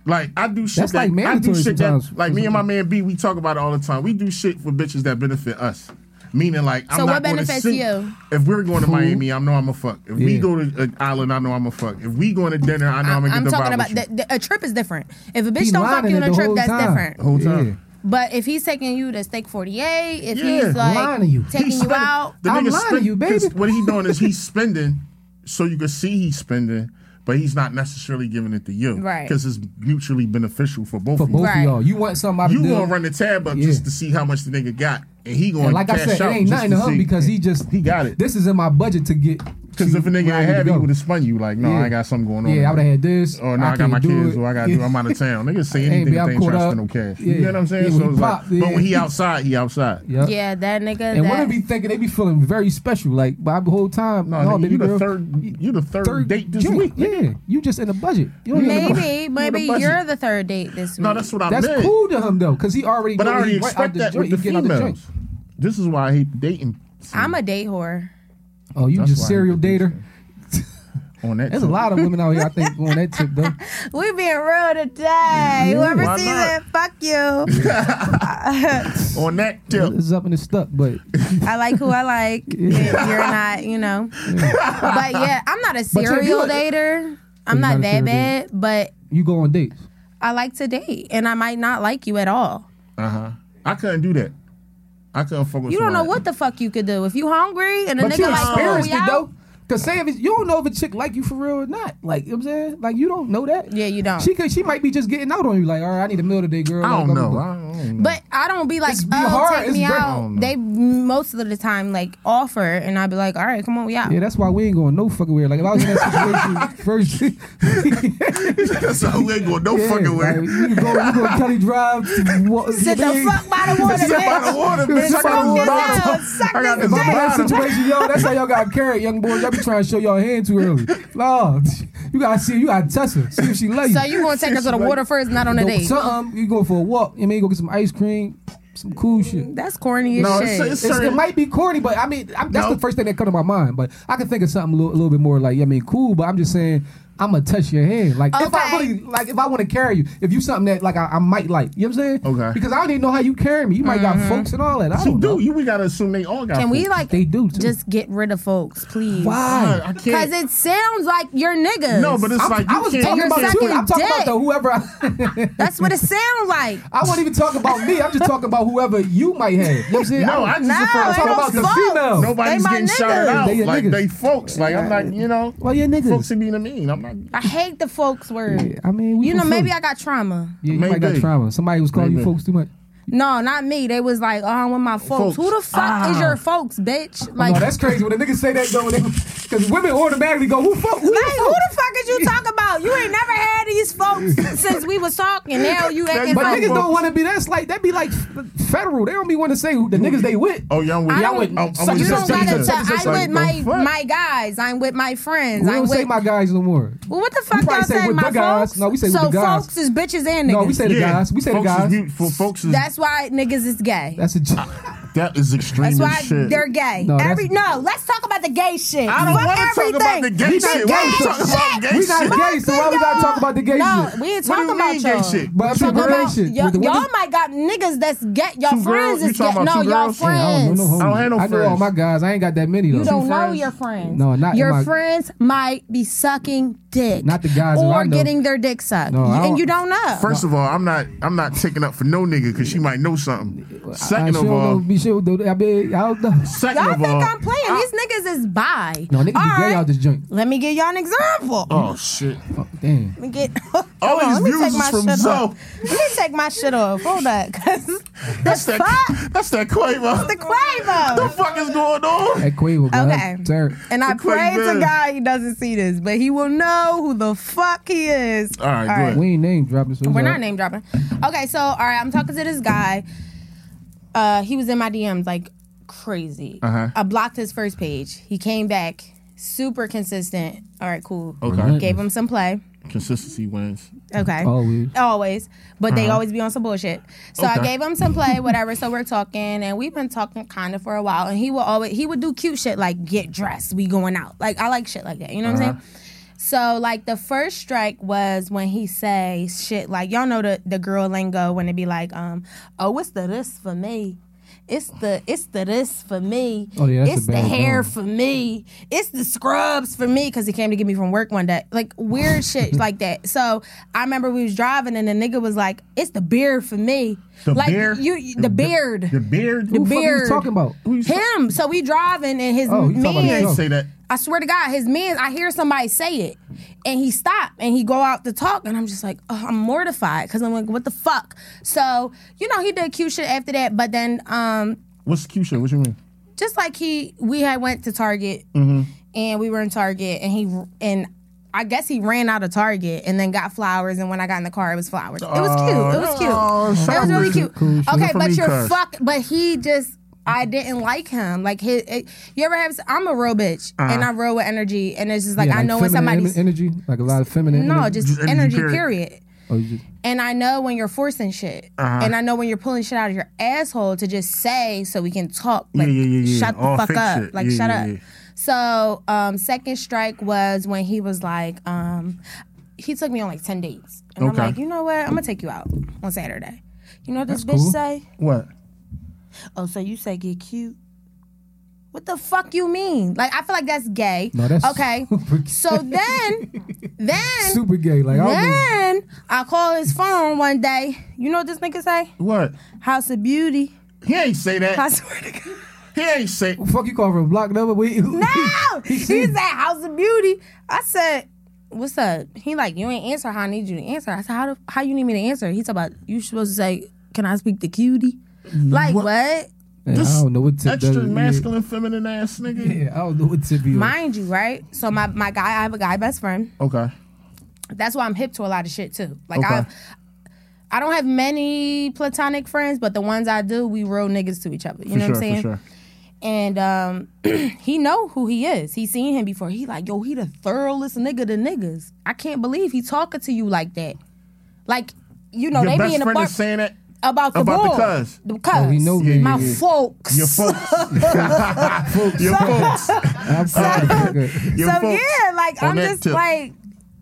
Like I do shit. That's that, like mandatory I do shit sometimes. That, like me and my man B, we talk about it all the time. We do shit for bitches that benefit us. Meaning, like I'm so not going to. So what benefits you? If we're going to Miami, I know I'm a fuck. If yeah. we go to an island, I know I'm a fuck. If we going to dinner, I know I'm, I'm gonna get the vibe. I'm talking about the, the, a trip is different. If a bitch he don't fuck you on a trip, that's time. different. The whole time. Yeah. But if he's taking you to Steak forty-eight, if yeah, he's like you. taking he's you spending, out, the I'm lying spend, to you, baby. What he doing is he's spending, so you can see he's spending. But he's not necessarily giving it to you. Right. Because it's mutually beneficial for both for of you. For both right. of y'all. You want somebody to do. You going to run the tab up yeah. just to see how much the nigga got. And he going to like cash out. Like I said, it ain't nothing to him because he just. He got it. This is in my budget to get. Because if a nigga ain't have it, he would have spun you. Like, no, yeah. I got something going on. Yeah, I would have had this. Or, no, I, I got my kids. It. Or, I got to do I'm out of town. Niggas say anything that ain't trying to spend no cash. Yeah. You know what I'm saying? Yeah, so it's like, yeah. But when he outside, he outside. Yep. Yeah, that nigga. And women be thinking, they be feeling very special. Like, by the whole time. No, no nigga, baby you, the girl, third, you the third, third date this drink. week. Yeah, you just in the budget. You don't maybe, maybe you're the third date this week. No, that's what I meant. That's cool to him, though, because he already. But I already expect that with the females. This is why I hate dating. I'm a date whore. Oh, you That's just serial dater? On that There's tip. a lot of women out here, I think, on that tip, though. We being real today. Yeah, Whoever sees not? it, fuck you. On that tip. Well, it's up and it's stuck, but. I like who I like. Yeah. You're not, you know. Yeah. But yeah, I'm not a serial dater. I'm not, not that bad, dater. But. You go on dates. I like to date, and I might not like you at all. Uh-huh. I couldn't do that. I couldn't fuck with you. You don't know what the fuck you could do if you hungry and a but nigga you like, oh, we out. It, though. Cause say if it's, you don't know if a chick like you for real or not. Like, you know what I'm saying? Like, you don't know that. Yeah, you don't. She could, she might be just getting out on you. Like, all right, I need a meal today, girl. I don't, like, know. I don't know. But I don't be like, it's oh, hard. Take it's me bad. Out. They most of the time like offer, and I'd be like, all right, come on, we out. Yeah, that's why we ain't going no fucking where. Like, if I was in that situation first, that's why we ain't going no yeah, fucking where. Like, you go, you go Kelly Drive. What, sit the fuck by the water, sit by the water, bitch. Suck I got this bad situation, yo. That's how y'all got carried, young boys. Y'all trying to show your hand too early. No, you gotta see, you gotta touch her, see if she loves you. So you gonna take her to the water first, not on the date? Something. You go for a walk. You mean go get some ice cream, some cool shit. That's corny as no, shit. It's, it's it's, it might be corny, but I mean, I'm, that's no. the first thing that come to my mind. But I can think of something a little, a little bit more like, yeah, I mean, cool. But I'm just saying, I'm gonna touch your hand, like okay. if I really, like if I want to carry you, if you something that like I, I might like, you know what I'm saying? Okay. Because I don't even know how you carry me. You might mm-hmm. got folks and all that. I so don't do know. You? We gotta assume they all got. Can folks. We like they do too. Just get rid of folks, please? Why? I can't. Because it sounds like you're niggas. No, but it's I'm, like you I was can't. Talking you're about you. I'm talking dick. About the whoever. I That's what it sounds like. I wasn't even talking about me. I'm just talking about whoever you might have. You know what I'm saying? No, I just no, talking about the females. Nobody's getting shouted out like they folks. Like I'm like you know. Well, you're niggas. Folks mean to me. I'm. I hate the folks word. Yeah, I mean, you know, maybe folks. I got trauma. Yeah, you maybe. Might got trauma. Somebody was calling maybe. You folks too much. No, not me. They was like, oh, I'm with my folks. folks. Who the fuck ah. is your folks, bitch? Like, oh, no, that's crazy. When a nigga say that, though, because women automatically go, who fuck? Who, like, the who the fuck is you talking about? You ain't never had these folks since we was talking. Now you acting but like. But niggas don't want to be that's like, that be like federal. They don't be want to say who the niggas they with. Oh, y'all with. Y'all with. I'm, I'm you don't got to tell. I'm with like, my, my guys. I'm with my friends. We don't I'm say with, my guys no more. Well, what the fuck y'all say, say with my the guys? Folks? No, we say so with the guys. So folks is bitches and niggas. No, we say the guys. We say the guys. Folks is. That's why niggas is gay. That's a joke. That is extreme shit. That's why shit. They're gay. No, Every no, let's talk about the gay shit. I don't want to talk about the gay shit. Why we talking about gay shit? We not gay, so why we gotta talk about the gay shit? No, we ain't talking about gay shit. But I'm talking about y'all. Y'all might got niggas that's gay. Y'all friends is gay. No, y'all friends. I don't have no friends. I know all my guys. I ain't got that many though. You don't know your friends. No, not your friends might be sucking dick. Not the guys or getting their dick sucked, and you don't know. First of all, I'm not. I'm not taking up for no nigga because she might know something. Second of all. I mean, I don't know. Second y'all think all, I'm playing? I, These niggas is bi. No, niggas be gay out this joint. Let me give y'all an example. Oh shit! Oh, damn. Let me get. All these views is from Zoe. Let me take my shit off. Hold on, cause that's that. Fuck? That's that Quavo. That's the Quavo. The fuck is going on? That Quavo. Okay. Dirt. And I pray to God he doesn't see this, but he will know who the fuck he is. All right, all right. Good. We ain't name dropping. So we're not name dropping. Okay, so all right, I'm talking to this guy. Uh, he was in my D Ms like crazy. Uh-huh. I blocked his first page. He came back super consistent. All right, cool. Okay. Gave him some play. Consistency wins. Okay. Always. Always. But uh-huh. they always be on some bullshit. So okay. I gave him some play, whatever. So we're talking, and we've been talking kind of for a while. And he will always he would do cute shit like get dressed, we going out. Like I like shit like that. You know uh-huh. what I'm saying? So, like, the first strike was when he say shit, like, y'all know the, the girl lingo when it be like, um, oh, it's the this for me. It's the it's the this for me. Oh, yeah, it's the hair one. For me. It's the scrubs for me. Because he came to get me from work one day. Like, weird shit like that. So, I remember we was driving and the nigga was like, it's the beard for me. The like beard? You, the, the beard. The, the beard? The Who beard. The fuck are you talking about? Him. Talking? So, we driving and his oh, man. He didn't say that. I swear to God, his man, I hear somebody say it, and he stopped, and he go out to talk, and I'm just like, oh, I'm mortified, because I'm like, what the fuck? So, you know, he did cute shit after that, but then... um, what's cute shit? What you mean? Just like he, we had went to Target, mm-hmm. and we were in Target, and he, and I guess he ran out of Target, and then got flowers, and when I got in the car, it was flowers. It was cute. It was cute. Oh, it was really cute. Cool. Okay, but me, you're fuck. But he just... I didn't like him. Like his, it, you ever have? I'm a real bitch, uh-huh. and I roll with energy, and it's just like yeah, I like know when somebody's energy, like a lot of feminine. No, energy. just, just energy. Period. period. Oh, just... And I know when you're forcing shit, uh-huh. and I know when you're pulling shit out of your asshole to just say so we can talk. Like yeah, yeah, yeah, yeah. shut the All fuck up. Shit. Like yeah, shut yeah, up. Yeah. So um, second strike was when he was like, um, he took me on like ten dates, and okay. I'm like, you know what? I'm gonna take you out on Saturday. You know what this That's bitch cool. say? What? Oh, so you say get cute? What the fuck you mean? Like, I feel like that's gay. No, that's okay. Super gay. So then, then super gay. Like, then I, I call his phone one day. You know what this nigga say? What? House of Beauty. He ain't say that. I swear to God. He ain't sick. What the fuck you call for a block number? We, no! He, he's at House of Beauty. I said, what's up? He like, you ain't answer how I need you to answer. I said, how the, how you need me to answer? He talk about, you supposed to say, can I speak to Cutie? Like, what? what? Man, this I don't know what tip extra masculine, is. feminine ass nigga. Yeah, I don't know what tip you. Mind you, right? So my, my guy, I have a guy best friend. Okay. That's why I'm hip to a lot of shit too. Like okay. I, I don't have many platonic friends, but the ones I do, we real niggas to each other. You for know sure, what I'm saying? For sure. And um, he know who he is. He seen him before. He like, yo, he the thoroughest nigga to niggas. I can't believe he talking to you like that. Like, you know, your they best be in the bar. Is saying that- About the About board. the cuz. The cuz. Oh, know yeah, my yeah, yeah. folks. Your folks. Your folks. Absolutely. So, Your so folks yeah, like, I'm just tip. like,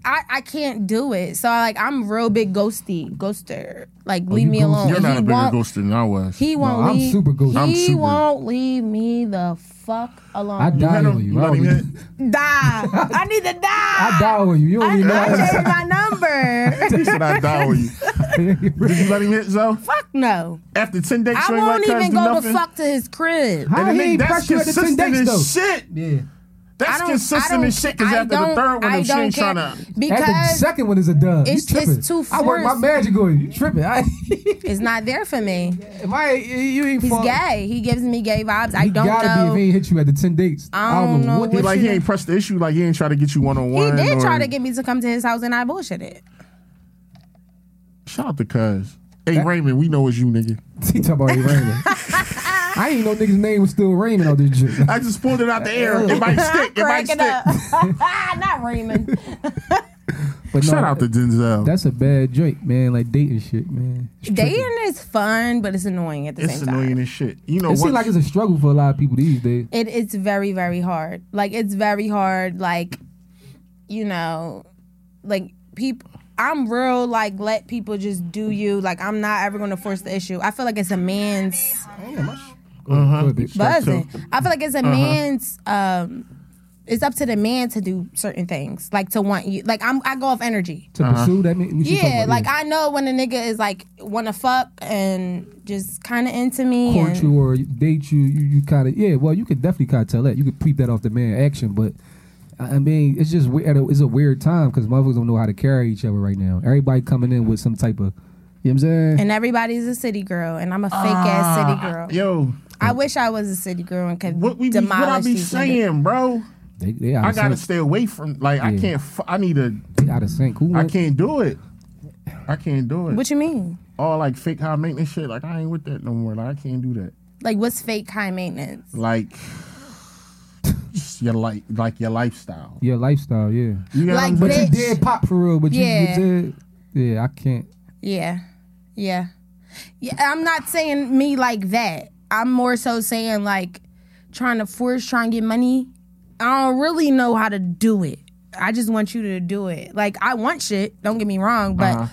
I, I can't do it. So, like, I'm real big ghosty. Ghoster. Like, oh, leave me alone. You're not he a bigger ghoster than I was. He won't no, I'm leave. Super ghost. He I'm super. won't leave me the fuck alone. I die on you. I need die. I need to die. I die on you. You don't need I, I changed my number. He said I die on you. Did you let him hit, Zoe? Fuck no. After ten dates, I won't even go nothing? the fuck to his crib. How he ain't pressure at the ten dates though? Shit. Yeah. That's consistent as shit because after the third one, if she ain't trying to. Because after the second one is a dub. It's, you tripping. It's too forced. I work my magic on you. You tripping. I, it's not there for me. If I, you ain't He's fun. gay. He gives me gay vibes. You I don't gotta know. gotta be if he ain't hit you at the ten dates. I don't, I don't know, know what. He, what like, he ain't pressed the issue. Like, he ain't try to get you one on one. He did or... try to get me to come to his house and I bullshitted. Shout out to cuz. Hey, that, Raymond, we know it's you, nigga. He talking about Raymond. I ain't know nigga's name was still Raymond on this shit. I just pulled it out the air. It might stick. It might stick. Not Raymond. But shout no, out to Denzel. That's a bad joke, man. Like dating shit, man. It's dating tricky. Is fun, but it's annoying at the it's same time. It's annoying as shit. You know, it seems like it's a struggle for a lot of people these days. It, it's very, very hard. Like, it's very hard. Like, you know, like people... I'm real, like, let people just do you. Like, I'm not ever going to force the issue. I feel like it's a man's... Uh-huh. Buzzing. I feel like it's a uh-huh. man's... Um, it's up to the man to do certain things. Like, to want you... Like, I'm, I go off energy. To uh-huh. pursue that? Mean, yeah, like, yeah. I know when a nigga is, like, want to fuck and just kind of into me. Court and, you or date you. You, you kind of... Yeah, well, you could definitely kind of tell that. You could peep that off the man action, but... I mean, it's just it's a weird time because motherfuckers don't know how to carry each other right now. Everybody coming in with some type of, you know what I'm saying? And everybody's a city girl, and I'm a fake uh, ass city girl. Yo, I wish I was a city girl and could what we be, demolish what I be saying, niggas. bro. They, they I gotta stay away from like yeah. I can't. I need to. Out of sync. Who I can't do it. I can't do it. What you mean? All like fake high maintenance shit. Like I ain't with that no more. Like I can't do that. Like what's fake high maintenance? Like. Your like like your lifestyle. Your lifestyle, yeah. You know like, what I'm but you did pop for real, but yeah. you, you did. Yeah, I can't. Yeah. Yeah. Yeah. I'm not saying me like that. I'm more so saying like trying to force, trying to get money. I don't really know how to do it. I just want you to do it. Like I want shit, don't get me wrong, but uh-huh.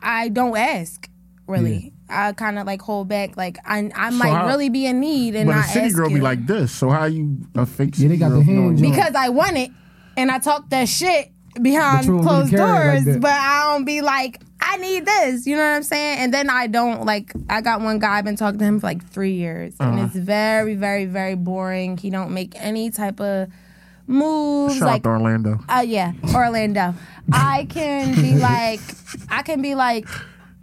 I don't ask really. Yeah. I kind of like hold back, like I I so might how, really be in need, and but not a city ask girl you. Be like this. So how you a fake city yeah, they got girl? The hand because I want it, and I talk that shit behind closed doors, like but I don't be like I need this. You know what I'm saying? And then I don't like I got one guy I've been talking to him for like three years, uh-huh. and it's very, very, very boring. He don't make any type of moves. Shout like out to Orlando. Oh uh, yeah, Orlando. I can be like I can be like.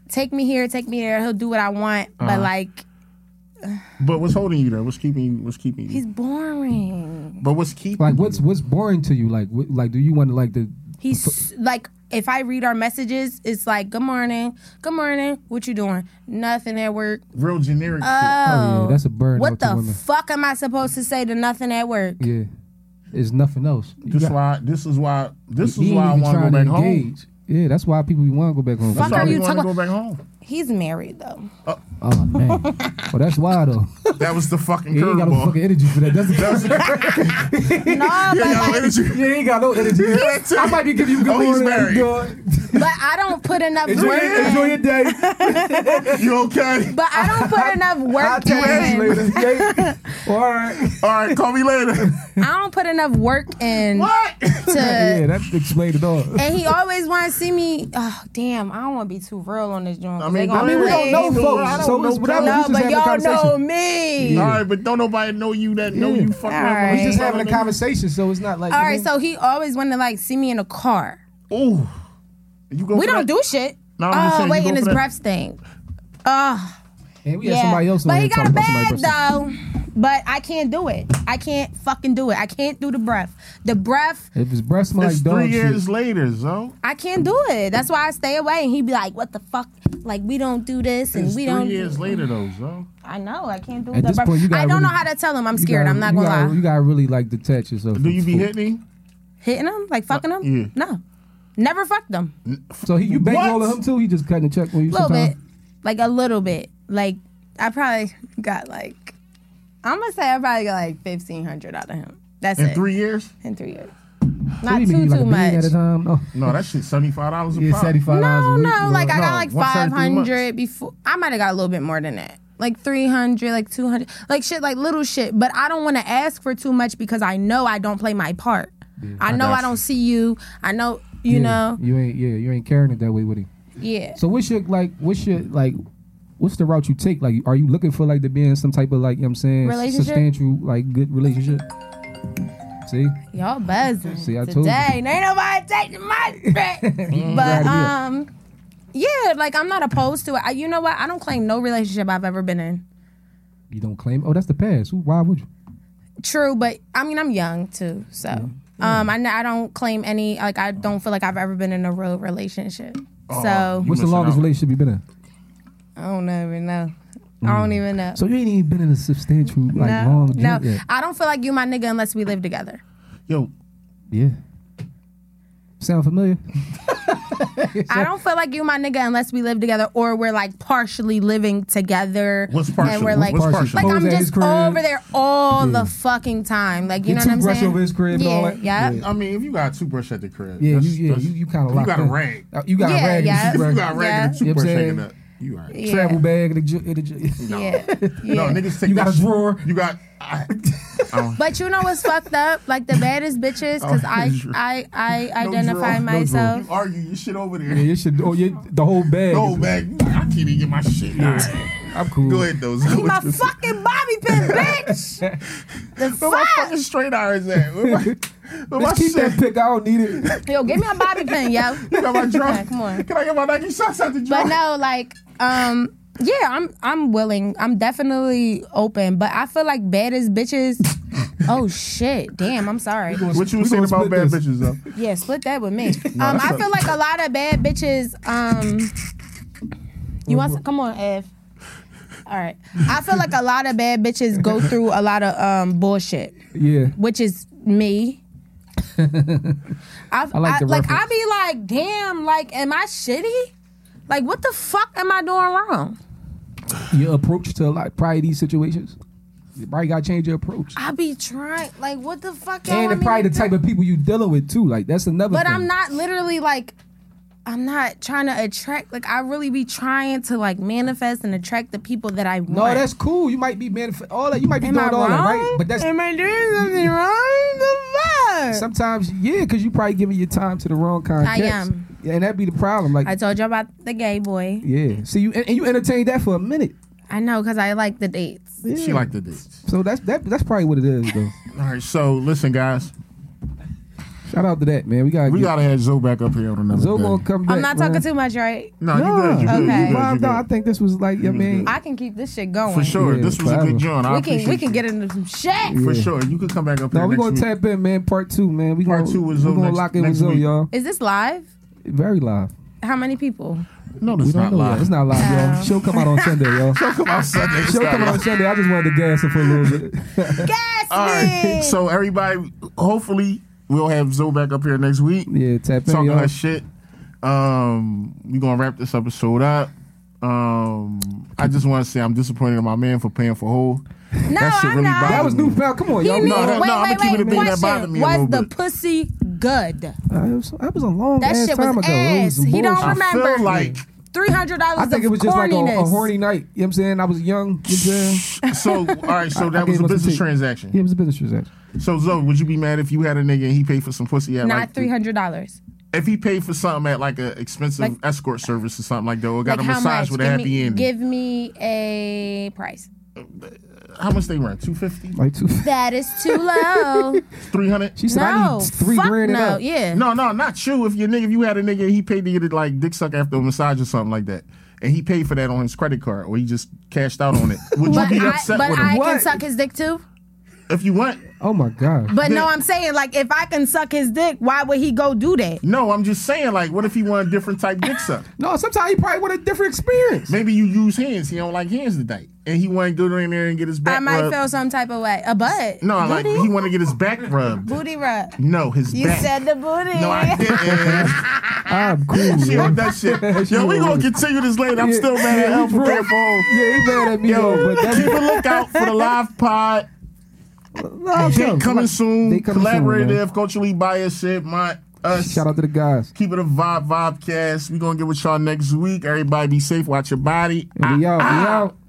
Take me here, take me there. He'll do what I want, uh-huh. but like. But what's holding you there? What's keeping you? What's keeping you? He's boring. But what's keeping? Like what's what's boring to you? Like what, like do you want to like the? He's like if I read our messages, it's like good morning, good morning. What you doing? Nothing at work. Real generic. Oh, shit. Oh yeah, that's a burn. What the women. fuck am I supposed to say to nothing at work? Yeah, it's nothing else. You this got, why. This is why. This is why I want to go back home. Yeah, that's why people want to go back home. Fuck are you talking about? Go back home. He's married though. Uh, oh man, well that's why though. That was the fucking curveball. He ain't got no fucking energy for that. That's the curveball. No, yeah, but like, energy. Yeah, he ain't got no energy. I might be giving you good morning. Oh, he's married. But I don't put enough work. Enjoy, enjoy your day. You okay? But I don't put I, enough work. I'll tell you later. Yeah. All right, all right. Call me later. I don't put enough work in. What? To, yeah, that explained it all. And he always wants. See me, oh damn! I don't want to be too real on this joint. I mean, I mean we don't know folks, so it's whatever. No, but y'all know me. Hey. All right, but don't nobody know you that know yeah. you fucking right. We're just having a conversation, so it's not like. All right, know? So he always wanted to like see me in a car. Ooh. You go we don't that? Do shit. No, oh, wait, and his breath thing. Oh. And we yeah. had somebody else. But he got a bag though. But I can't do it. I can't fucking do it. I can't do the breath. The breath. If his breath smells like dog shit. Three years later, so. I can't do it. That's why I stay away. And he'd be like, "What the fuck? Like we don't do this, and it's we three don't." Three years do later, though, so. I know I can't do At the this breath. Point, I don't really, know how to tell him. I'm scared. Gotta, I'm not gonna gotta, lie. You gotta really like detach yourself. Do you be hitting him? Hitting him? Like fucking him? Uh, yeah. No, never fucked him. So he, you banging him too? He just cutting a check when you. A little sometime? Bit, like a little bit. Like I probably got like. I'm gonna say I probably got like fifteen hundred out of him. That's in it. In three years. In three years. Not too mean, too like much. At a time? No. no, that shit seventy five dollars a yeah, pop. seventy five dollars. No, no, like no, I got like five hundred before. I might have got a little bit more than that, like three hundred, like two hundred, like shit, like little shit. But I don't want to ask for too much because I know I don't play my part. Yeah, I know I, I don't see you. I know you yeah, know. You ain't yeah, you ain't carrying it that way with him. Yeah. So what's your like? What's your like? What's the route you take? Like, are you looking for, like, to be in some type of, like, you know what I'm saying? Relationship? Substantial, like, good relationship? See? Y'all buzzing. See, I today. Told you. Ain't nobody taking my shit. But, um, yeah, like, I'm not opposed to it. I, you know what? I don't claim no relationship I've ever been in. You don't claim? Oh, that's the past. Why would you? True, but, I mean, I'm young, too, so. Yeah. Yeah. Um, I, I don't claim any, like, I don't feel like I've ever been in a real relationship. Oh, so. What's the longest out? Relationship you've been in? I don't even know. Mm. I don't even know. So you ain't even been in a substantial, like, no, long journey No, yet. I don't feel like you my nigga unless we live together. Yo. Yeah. Sound familiar? I don't feel like you my nigga unless we live together or we're, like, partially living together. What's partial? And we're, like, What's partial? Like, I'm just over there all yeah. the fucking time. Like, you Get know what I'm saying? Toothbrush over his crib yeah, and all that. Yeah. yeah. I mean, if you got a toothbrush at the crib. Yeah, that's, you, yeah, you, you kind of locked You got in. A rag. You got yeah, a rag yeah. and a toothbrush. You got a rag yeah. and a toothbrush hanging up. You right. yeah. Travel bag in the ju- in the ju- no. Yeah. no, niggas take you got a drawer. You got. I, I but you know what's fucked up? Like the baddest bitches, because oh, I, I I I no identify drawer, myself. No you argue your shit over there. Yeah, your shit. Oh, your, the whole bag. The whole bag. I can't even get my shit. Nah, I'm cool. Go ahead though. Keep my fucking bobby pin, bitch. The fuck? Where my fucking straight irons at? Where my, But Let's keep shit. That pick. I don't need it. Yo, give me a bobby pin, yo. You got my drum. Right, come on. Can I get my Nike shots out the drum? But no, like, um, yeah, I'm, I'm willing. I'm definitely open. But I feel like bad as bitches. Oh shit! Damn, I'm sorry. Gonna, what you were saying about bad this. Bitches, though? Yeah, split that with me. no, um, I feel like a lot of bad bitches. Um, you want? Some, come on, Ev. All right. I feel like a lot of bad bitches go through a lot of um bullshit. Yeah. Which is me. I've, I like, I, like I be like, damn, like, am I shitty? Like, what the fuck am I doing wrong? Your approach to like probably these situations, you probably gotta change your approach. I be trying, like, what the fuck? And it's probably the do? Type of people you dealing with too. Like, that's another. But thing. I'm not literally like, I'm not trying to attract. Like, I really be trying to like manifest and attract the people that I want. No, that's cool. You might be manifest all that. You might be am doing I all wrong? That, right? But that's am I doing something wrong? The Sometimes, yeah, because you probably giving your time to the wrong context. I am. Yeah, and that'd be the problem. Like I told you about the gay boy. Yeah. See, you and you entertained that for a minute. I know, because I like the dates. Yeah. She liked the dates. So that's that. That's probably what it is, though. All right, so listen, guys. Shout out to that, man. We got we gotta have Zoe back up here on another Zoe day. Won't come back. I'm not talking man. Too much, right? No, no. You good, you good, okay. You good, you good. I think this was like, I mean, I can keep this shit going. For sure, yeah, this was forever. A good joint. We can we can get into some shit. Yeah. For sure, you can come back up no, here. No, we gonna week. Tap in, man. Part two, man. We part gonna, two with Zoe. We gonna next, lock in with Zoe, y'all. Is this live? Very live. How many people? No, it's not live. It's not live, y'all. She'll come out on Sunday, y'all. She'll come out Sunday. She'll come out on Sunday. I just wanted to gas her for a little bit. Gas. All right. So everybody, hopefully. We'll have Zoe back up here next week. Yeah, tap in, talking y'all. Her shit. Um, we gonna wrap this episode up. Um, I just want to say I'm disappointed in my man for paying for whole. No, that shit I'm really not. Bothered that was newfound. Come on, y'all. No, no, no, wait, no, wait, I'm wait, keeping wait, it being that bothered me. Was a the bit. Pussy good? Uh, it was, that was a long that ass shit was time ass. Ago. That was he don't remember. I feel like three hundred dollars. I think it was just corniness. Like a, a horny night. You know what I'm saying? I was young. You know so, all right, so that I, I was a business transaction. Yeah, it was a business transaction. So, Zoe, would you be mad if you had a nigga and he paid for some pussy at not like... Not three hundred dollars. If he paid for something at like an expensive like, escort service or something like that, or got like a massage much? With give a happy me, ending. Give me a price. How much they rent? two fifty Like two. That is too low. three hundred She said, no, I need three fuck grand. No, up. yeah. No, no, not you. If your nigga, if you had a nigga, he paid to get it like dick suck after a massage or something like that, and he paid for that on his credit card, or he just cashed out on it. Would you be upset I, with him? But I what? can suck his dick too. If you want. Oh my God. But no, I'm saying, like, if I can suck his dick, why would he go do that? No, I'm just saying, like, what if he want a different type dick suck? No, sometimes he probably want a different experience. Maybe you use hands. He don't like hands today. And he want to go in there and get his back rubbed. I might rubbed. feel some type of way. A butt. No, I like, he want to get his back rubbed. Booty rub. No, his you back. You said the booty. No, I didn't. I'm cool. She on that shit. Yo, we going to continue this later. I'm yeah, still mad at him for that phone. Yeah, he mad at me. Yo, but that's keep a lookout for the live pod. No, they coming soon. They coming collaborative, soon, culturally biased shit. My us. Shout out to the guys. Keep it a vibe, vibe cast. We gonna get with y'all next week. Everybody be safe. Watch your body. And ah, we out. Ah. We out.